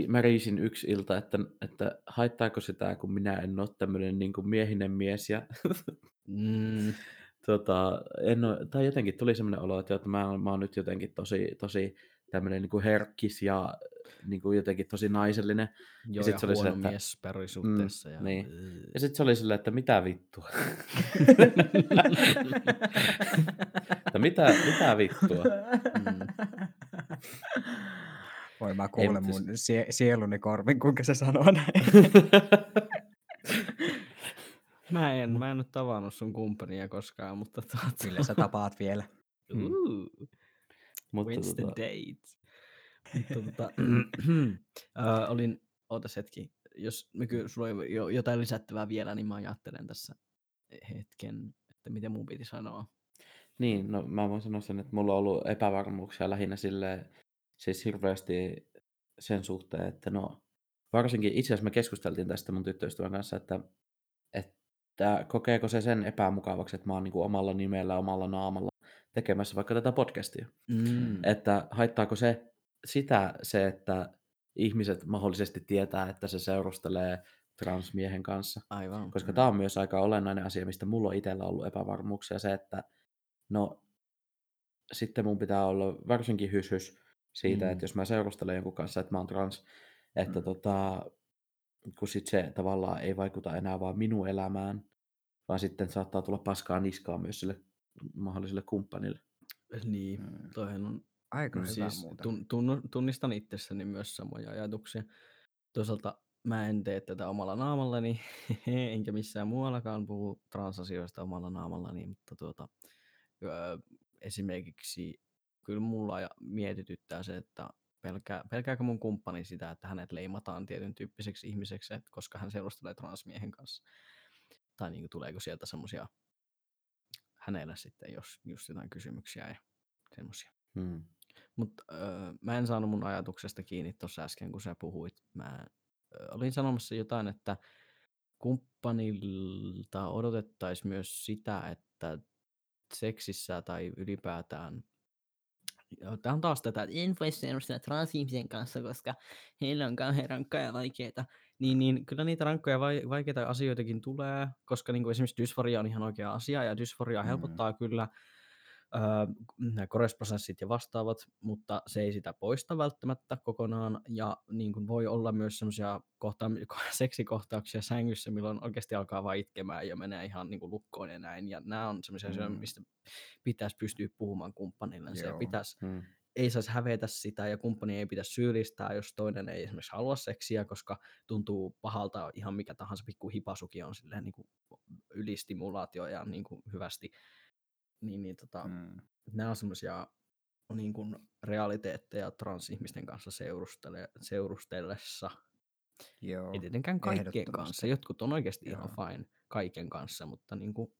märisin yksi ilta, että haittaako sitä, kun minä en ole tämmöinen niin kuin miehinen mies. Ja, en ole, tai jotenkin tuli semmoinen olo, että mä oon nyt jotenkin tosi tämmöinen niin kuin herkkis ja niin kuin jotenkin tosi naisellinen. Joo, ja se oli huono se, mies parisuhteessa. Niin. Ja sitten se oli silleen, että mitä vittua. Mitä vittua? Voi mä kuulen mun sieluni korvin, kuinka se sanoo näin. Mä en ole tavannut sun kumppania koskaan, mutta... Kyllä sä tapaat vielä. When's the date? Ootas hetki, jos sulla oli jotain lisättävää vielä, niin mä ajattelen tässä hetken, että mitä mun piti sanoa. Niin, no mä voin sanoa sen, että mulla on ollut epävarmuuksia lähinnä silleen, siis hirveästi sen suhteen, että no varsinkin itse asiassa me keskusteltiin tästä mun tyttöystävän kanssa, että kokeeko se sen epämukavaksi, että mä oon niin kuin omalla nimellä, omalla naamalla tekemässä vaikka tätä podcastia. Että haittaako se sitä, että ihmiset mahdollisesti tietää, että se seurustelee transmiehen kanssa. Aivan. Koska tää on myös aika olennainen asia, mistä mulla on itsellä ollut epävarmuuksia, se, että no, sitten mun pitää olla varsinkin hyshys siitä, että jos mä seurustelen jonkun kanssa, että mä oon trans, että kun sit se tavallaan ei vaikuta enää vaan minun elämään, vaan sitten saattaa tulla paskaa niskaa myös sille mahdolliselle kumppanille. Niin, toihan on aika hyvä siis muuta. Tunnistan itsessäni myös samoja ajatuksia. Toisaalta mä en tee tätä omalla naamallani, enkä missään muuallakaan puhu transasioista omalla naamallani, mutta esimerkiksi kyllä mulla mietityttää se, että pelkääkö mun kumppani sitä, että hänet leimataan tietyn tyyppiseksi ihmiseksi, koska hän seurustelee transmiehen kanssa. Tai niin kuin, tuleeko sieltä semmoisia hänellä sitten, jos just jotain kysymyksiä ja semmoisia. Mutta mä en saanut mun ajatuksesta kiinni tuossa äsken, kun sä puhuit. Mä olin sanomassa jotain, että kumppanilta odotettaisiin myös sitä, että seksissä tai ylipäätään. Tämä on taas tätä, että en voi seurustella transihmisen kanssa, koska heillä on kauhean rankkaa ja vaikeita. Niin, kyllä niitä rankkoja vaikeita asioitakin tulee, koska niin kuin esimerkiksi dysforia on ihan oikea asia ja dysforia helpottaa kyllä korrespondenssit ja vastaavat, mutta se ei sitä poista välttämättä kokonaan, ja niin kuin voi olla myös semmoisia seksikohtauksia sängyssä, milloin oikeasti alkaa vaan itkemään ja menee ihan niin kuin lukkoon ja näin, ja nämä on semmoisia asioita, mistä pitäisi pystyä puhumaan kumppanillensa, ja pitäisi, ei saisi hävetä sitä, ja kumppani ei pitäisi syyllistää, jos toinen ei esimerkiksi halua seksiä, koska tuntuu pahalta ihan mikä tahansa, pikku hipasukin on silleen niin kuin ylistimulaatio ja niin kuin hyvästi. Nämä on semmoisia niin kuin realiteetteja transihmisten kanssa seurustellessa. Joo, ei tietenkään kaikkien kanssa. Jotkut on oikeasti ihan fine kaiken kanssa, mutta niin kuin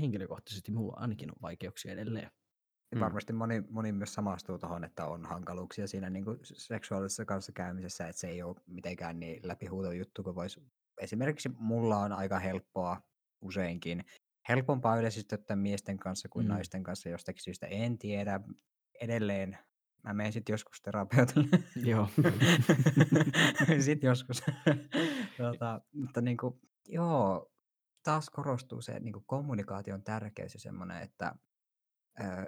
henkilökohtaisesti mulla ainakin on vaikeuksia edelleen. Varmasti moni myös samastuu tuohon, että on hankaluuksia siinä niin kuin seksuaalisessa kanssakäymisessä, että se ei ole mitenkään niin läpihuuto juttu kuin voisi. Esimerkiksi mulla on aika helppoa useinkin. Helpompaa yleisistöttää miesten kanssa kuin naisten kanssa jostakin syystä. En tiedä edelleen. Mä menen sitten joskus terapeutille. Joo. Sitten joskus. Mutta niin kuin, joo, taas korostuu se niin kuin kommunikaation tärkeys ja semmoinen, että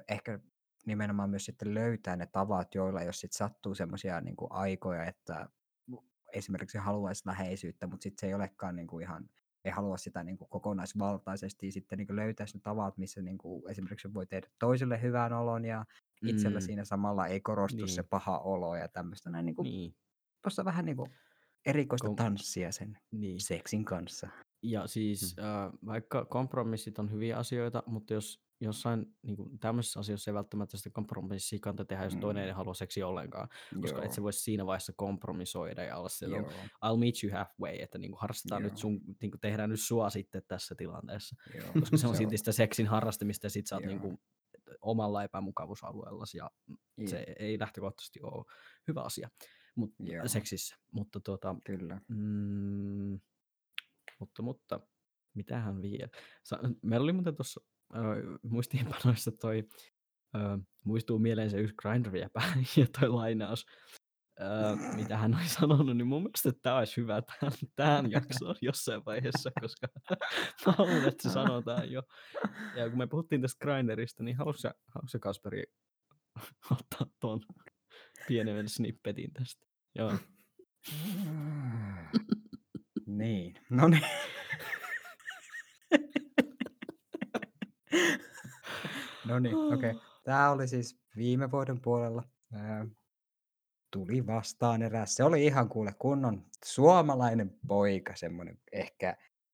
ehkä nimenomaan myös sitten löytää ne tavat, joilla jos sitten sattuu semmoisia niin kuin aikoja, että esimerkiksi haluaisi läheisyyttä, mutta sitten se ei olekaan niin kuin ihan... ei halua sitä niin kuin kokonaisvaltaisesti, sitten niin löytäisi ne tavat, missä niin kuin esimerkiksi voi tehdä toiselle hyvän olon ja itsellä siinä samalla ei korostu se paha olo ja tämmöistä näin. Niin. Tuossa vähän niin kuin erikoista tanssia sen seksin kanssa. Ja siis vaikka kompromissit on hyviä asioita, mutta jos jossain niin kuin tämmöisessä asiassa ei välttämättä sitä kompromissia kannata tehdä, jos toinen ei halua seksiä ollenkaan, koska et se voisi siinä vaiheessa kompromisoida ja olla silloin, I'll meet you halfway, että niin kuin harrastetaan nyt sun, niin kuin tehdään nyt sua sitten tässä tilanteessa, koska se on silti sitä seksin harrastamista ja sit sä oot niin kuin omalla epämukavuusalueellasi ja se ei lähtökohtaisesti ole hyvä asia seksissä, mutta tuota... Kyllä. Mutta mitähän vielä? Meillä oli muuten tuossa muistiinpanoissa toi, muistuu mieleen se yksi Grindr-jäpä ja toi lainaus, mitä hän oli sanonut, niin mun mielestä tämä olisi hyvä tähän jaksoon jossain vaiheessa, koska mä haluan, että se sanotaan jo. Ja kun me puhuttiin tästä Grindrista, niin haluatko Kasperi ottaa tuon pienen snippetin tästä? Joo. Niin, no niin. No niin, okei. Okay. Tämä oli siis viime vuoden puolella. Tuli vastaan eräs. Se oli ihan kuule kunnon suomalainen poika, semmoinen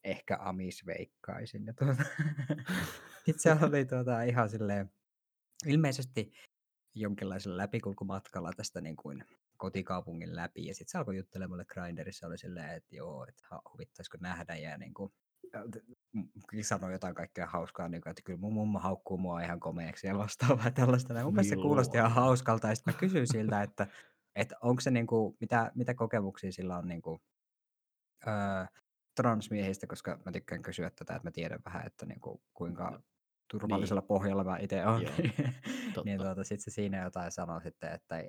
ehkä amisveikkaisin. Sitten se oli ihan silleen ilmeisesti jonkinlaisen läpikulkumatkalla tästä niin kuin kotikaupungin läpi, ja sitten se alkoi juttelemaan Grindrissa, oli silleen, että joo, että huvittaisiko nähdä, ja niin kuin sanoi jotain kaikkea hauskaa, niin kuin, että kyllä mun mummo haukkuu mua ihan komeeksi ja vastaavaa tällaista. Mun mielestä se kuulosti ihan hauskalta, ja sitten mä kysyin siltä, että onko se niin kuin, mitä kokemuksia sillä on niin kuin, transmiehistä, koska mä tykkään kysyä tätä, että mä tiedän vähän, että niin kuin, kuinka turvallisella pohjalla mä itse olen. Niin sitten se siinä jotain sanoi sitten, että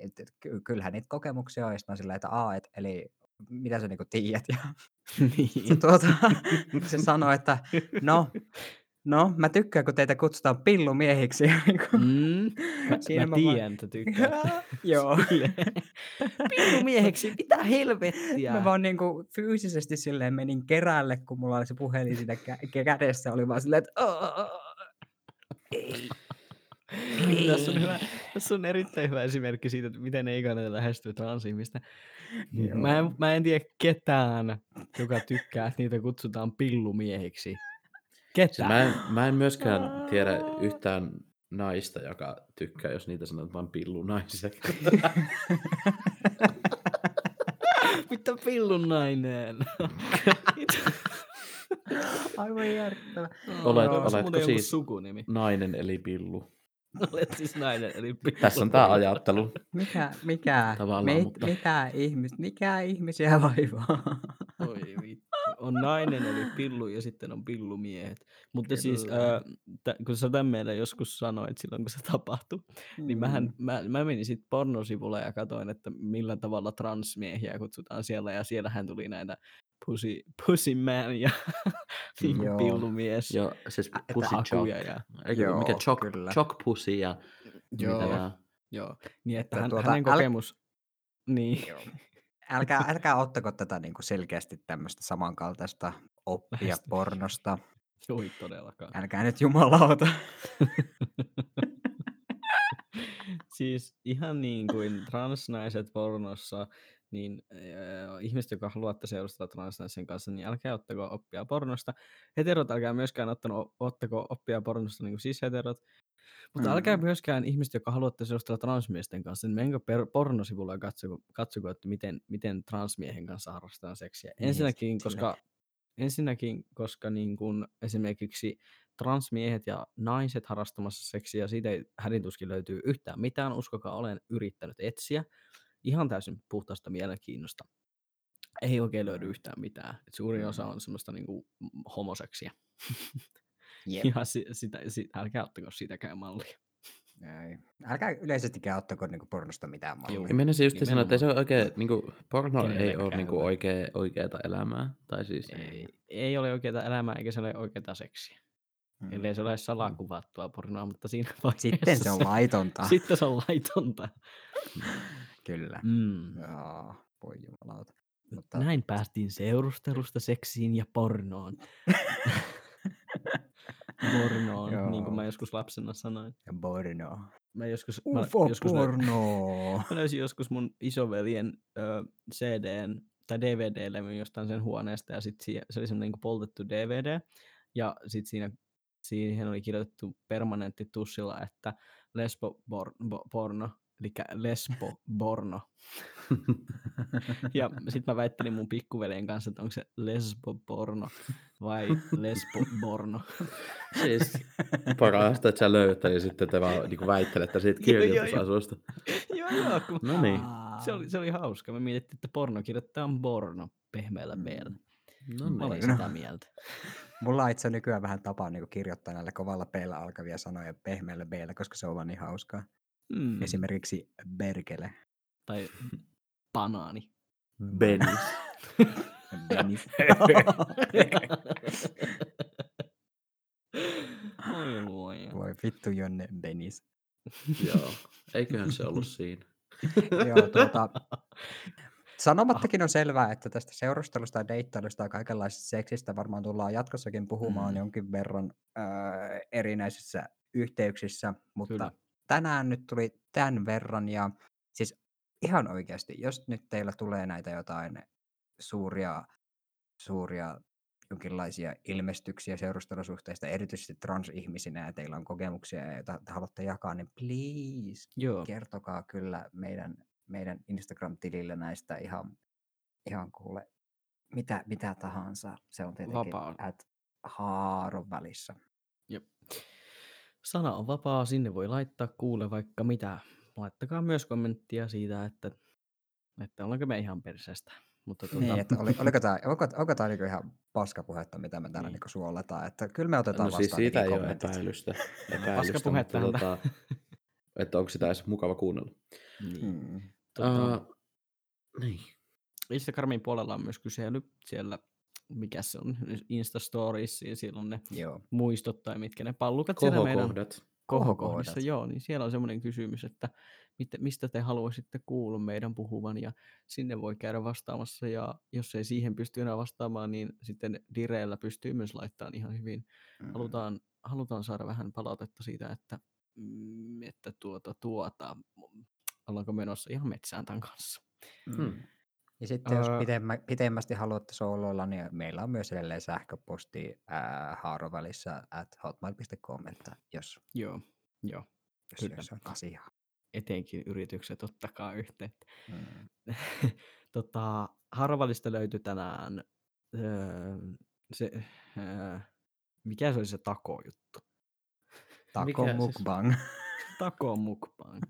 kyllähän niitä kokemuksia on, ja sitten on silleen, että eli mitä sä niinku tiedät? Ja niin. Se sanoi, että no, mä tykkään, kun teitä kutsutaan pillumiehiksi. Mä tiedän, että tykkäätte. Joo. Pillumieheksi, mitä helvettiä? Mä vaan niinku fyysisesti silleen menin kerälle, kun mulla oli se puhelin siinä kädessä, oli vaan silleen, että ei. Tässä on erittäin hyvä esimerkki siitä, että miten ei kannata lähestyä transihmistä. Mä en tiedä ketään, joka tykkää, että niitä kutsutaan pillumiehiksi. Ketään? Mä en myöskään tiedä yhtään naista, joka tykkää, jos niitä sanotaan vain pillunaiset. Mitä pillunainen? Aivan järkyttävä. Oletko siis sukunimi? Nainen eli pillu? Olet siis nainen, eli pillu. Tässä on tää ajattelu. Mikä ihmisiä vaivaa? Oi vittu. On nainen, eli pillu, ja sitten on pillumiehet. Mutta kyllä. Siis, kun sä tämän meille joskus sanoit silloin, kun se tapahtui, niin mä menin sitten pornosivulle ja katsoin, että millä tavalla transmiehiä kutsutaan siellä, ja siellähän tuli näitä Pussy man ja niin kuin pillumies. Joo, siis pussy chock. Joo, mikä chock pussy ja joo. Joo, niin että hänen kokemus. Niin. Joo. Älkää ottako tätä niin kuin selkeästi tämmöistä samankaltaista oppia pornosta. Joo, todellakaan. Älkää nyt jumalauta. Siis ihan niin kuin transnaiset pornossa, niin ihmiset, jotka haluatte seurustella transnaisen kanssa, niin älkää ottako oppia pornosta. Heterot älkää myöskään ottako oppia pornosta, niin kuin cis-heterot. Mutta älkää myöskään ihmiset, jotka haluatte seurustella transmiesten kanssa, niin menkö pornosivulla ja katsoko, että miten transmiehen kanssa harrastetaan seksiä. Ensinnäkin, koska niin kuin esimerkiksi transmiehet ja naiset harrastamassa seksiä, siitä ei hädintuskin löytyy yhtään mitään, uskokaa, olen yrittänyt etsiä. Ihan täysin puhtaasta mielenkiinnosta. Ei oikein löydy yhtään mitään. Et suurin osa on semmoista niinku homoseksiä. Yep. Ihan sitä, älkää ottako siitäkään mallia. Ei. Älkää yleisestikään ottako niinku pornosta mitään mallia. Joo, mennä se just sanoa, että se on oikein, niinku, porno ei ole niinku oikeata elämää. Tai siis ei ole oikeata elämää eikä se ole oikeata seksiä. Eli se ole salakuvattua pornoa, mutta siinä vaiheessa. Sitten se on laitonta. Kyllä. Joo, voi jumalauta. Mutta näin päästiin seurustelusta seksiin ja pornoon. Pornoon, niin kuin mä joskus lapsena sanoin. Ja porno. Ufo-porno. Mä löysin joskus mun isoveljen CD:n tai DVD-levyn jostain sen huoneesta. Ja sit se oli semmoinen niin kuin poltettu DVD. Ja sit siihen oli kirjoitettu permanentti tussilla, että lesboporno. Elikkä lesboporno. Ja sit mä väittelin mun pikkuveljen kanssa, että onko se lesboporno vai lesboporno. Siis parasta, että sä löytät ja sitten te vaan niin väittelette siitä kirjoitusasusta. Joo. No niin. Se oli hauska. Me mietittiin, että porno kirjoitetaan porno pehmeällä meillä. No niin. Olen sitä mieltä. Mulla on itse nykyään vähän tapaa niin kirjoittaa näillä kovalla peillä alkavia sanoja pehmeällä peillä, koska se on vaan niin hauskaa. Esimerkiksi berkele. Tai banaani. Benis. Voi vittu Jonne, Benis. Joo, eiköhän se ollut siinä. Joo, sanomattakin on selvää, että tästä seurustelusta ja deittailusta ja kaikenlaisesta seksistä varmaan tullaan jatkossakin puhumaan jonkin verran erinäisissä yhteyksissä, mutta Tänään nyt tuli tämän verran, ja siis ihan oikeasti, jos nyt teillä tulee näitä jotain suuria jonkinlaisia ilmestyksiä seurustelusuhteista, erityisesti transihmisinä, ja teillä on kokemuksia, joita haluatte jakaa, niin please, kertokaa kyllä meidän Instagram-tilillä näistä ihan kuule mitä tahansa. Se on tietenkin @haarovalissa. Jep. Sana on vapaa, sinne voi laittaa kuule vaikka mitä. Laittakaa myös kommenttia siitä, että ollaanko me ihan persestä. Mutta niin, että oliko tämä niinku ihan paskapuhetta, mitä me täällä niinku suolataan. Että kyllä me otetaan vastaan. Siis siitä ei ole epäilystä paskapuhetta. Että onko sitä edes mukava kuunnella. Niin. Instagramin puolella on myös kysely siellä. Mikä se on? Instastories, siellä on ne muistot tai mitkä ne pallukat siellä meidän kohokohdissa. Joo, niin siellä on semmoinen kysymys, että mistä te haluaisitte kuulla meidän puhuvan, ja sinne voi käydä vastaamassa, ja jos ei siihen pysty enää vastaamaan, niin sitten direillä pystyy myös laittamaan ihan hyvin. Halutaan saada vähän palautetta siitä, että ollaanko menossa ihan metsään tämän kanssa. Ja sitten jos pitemmästi haluatte sooloilla, niin meillä on myös edelleen sähköposti haarovälissä @hotmail.com, jos jos on asiaa. Etenkin yritykset, ottakaa yhteyttä. Haarovälistä löytyi tänään mikä se oli se tako-juttu? Tako-mukbang. Takomukbang.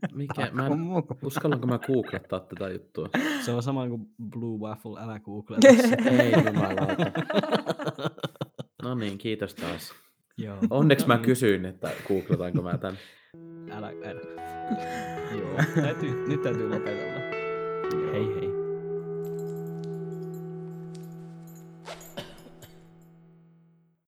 Uskallanko mä googlettaa tätä juttua? Se on sama kuin Blue Waffle, älä googleta. Ei jumalauta. No niin, kiitos taas. Joo. Onneksi mä kysyin, että googletaanko mä tämän. Älä. Joo, nyt täytyy lopetella.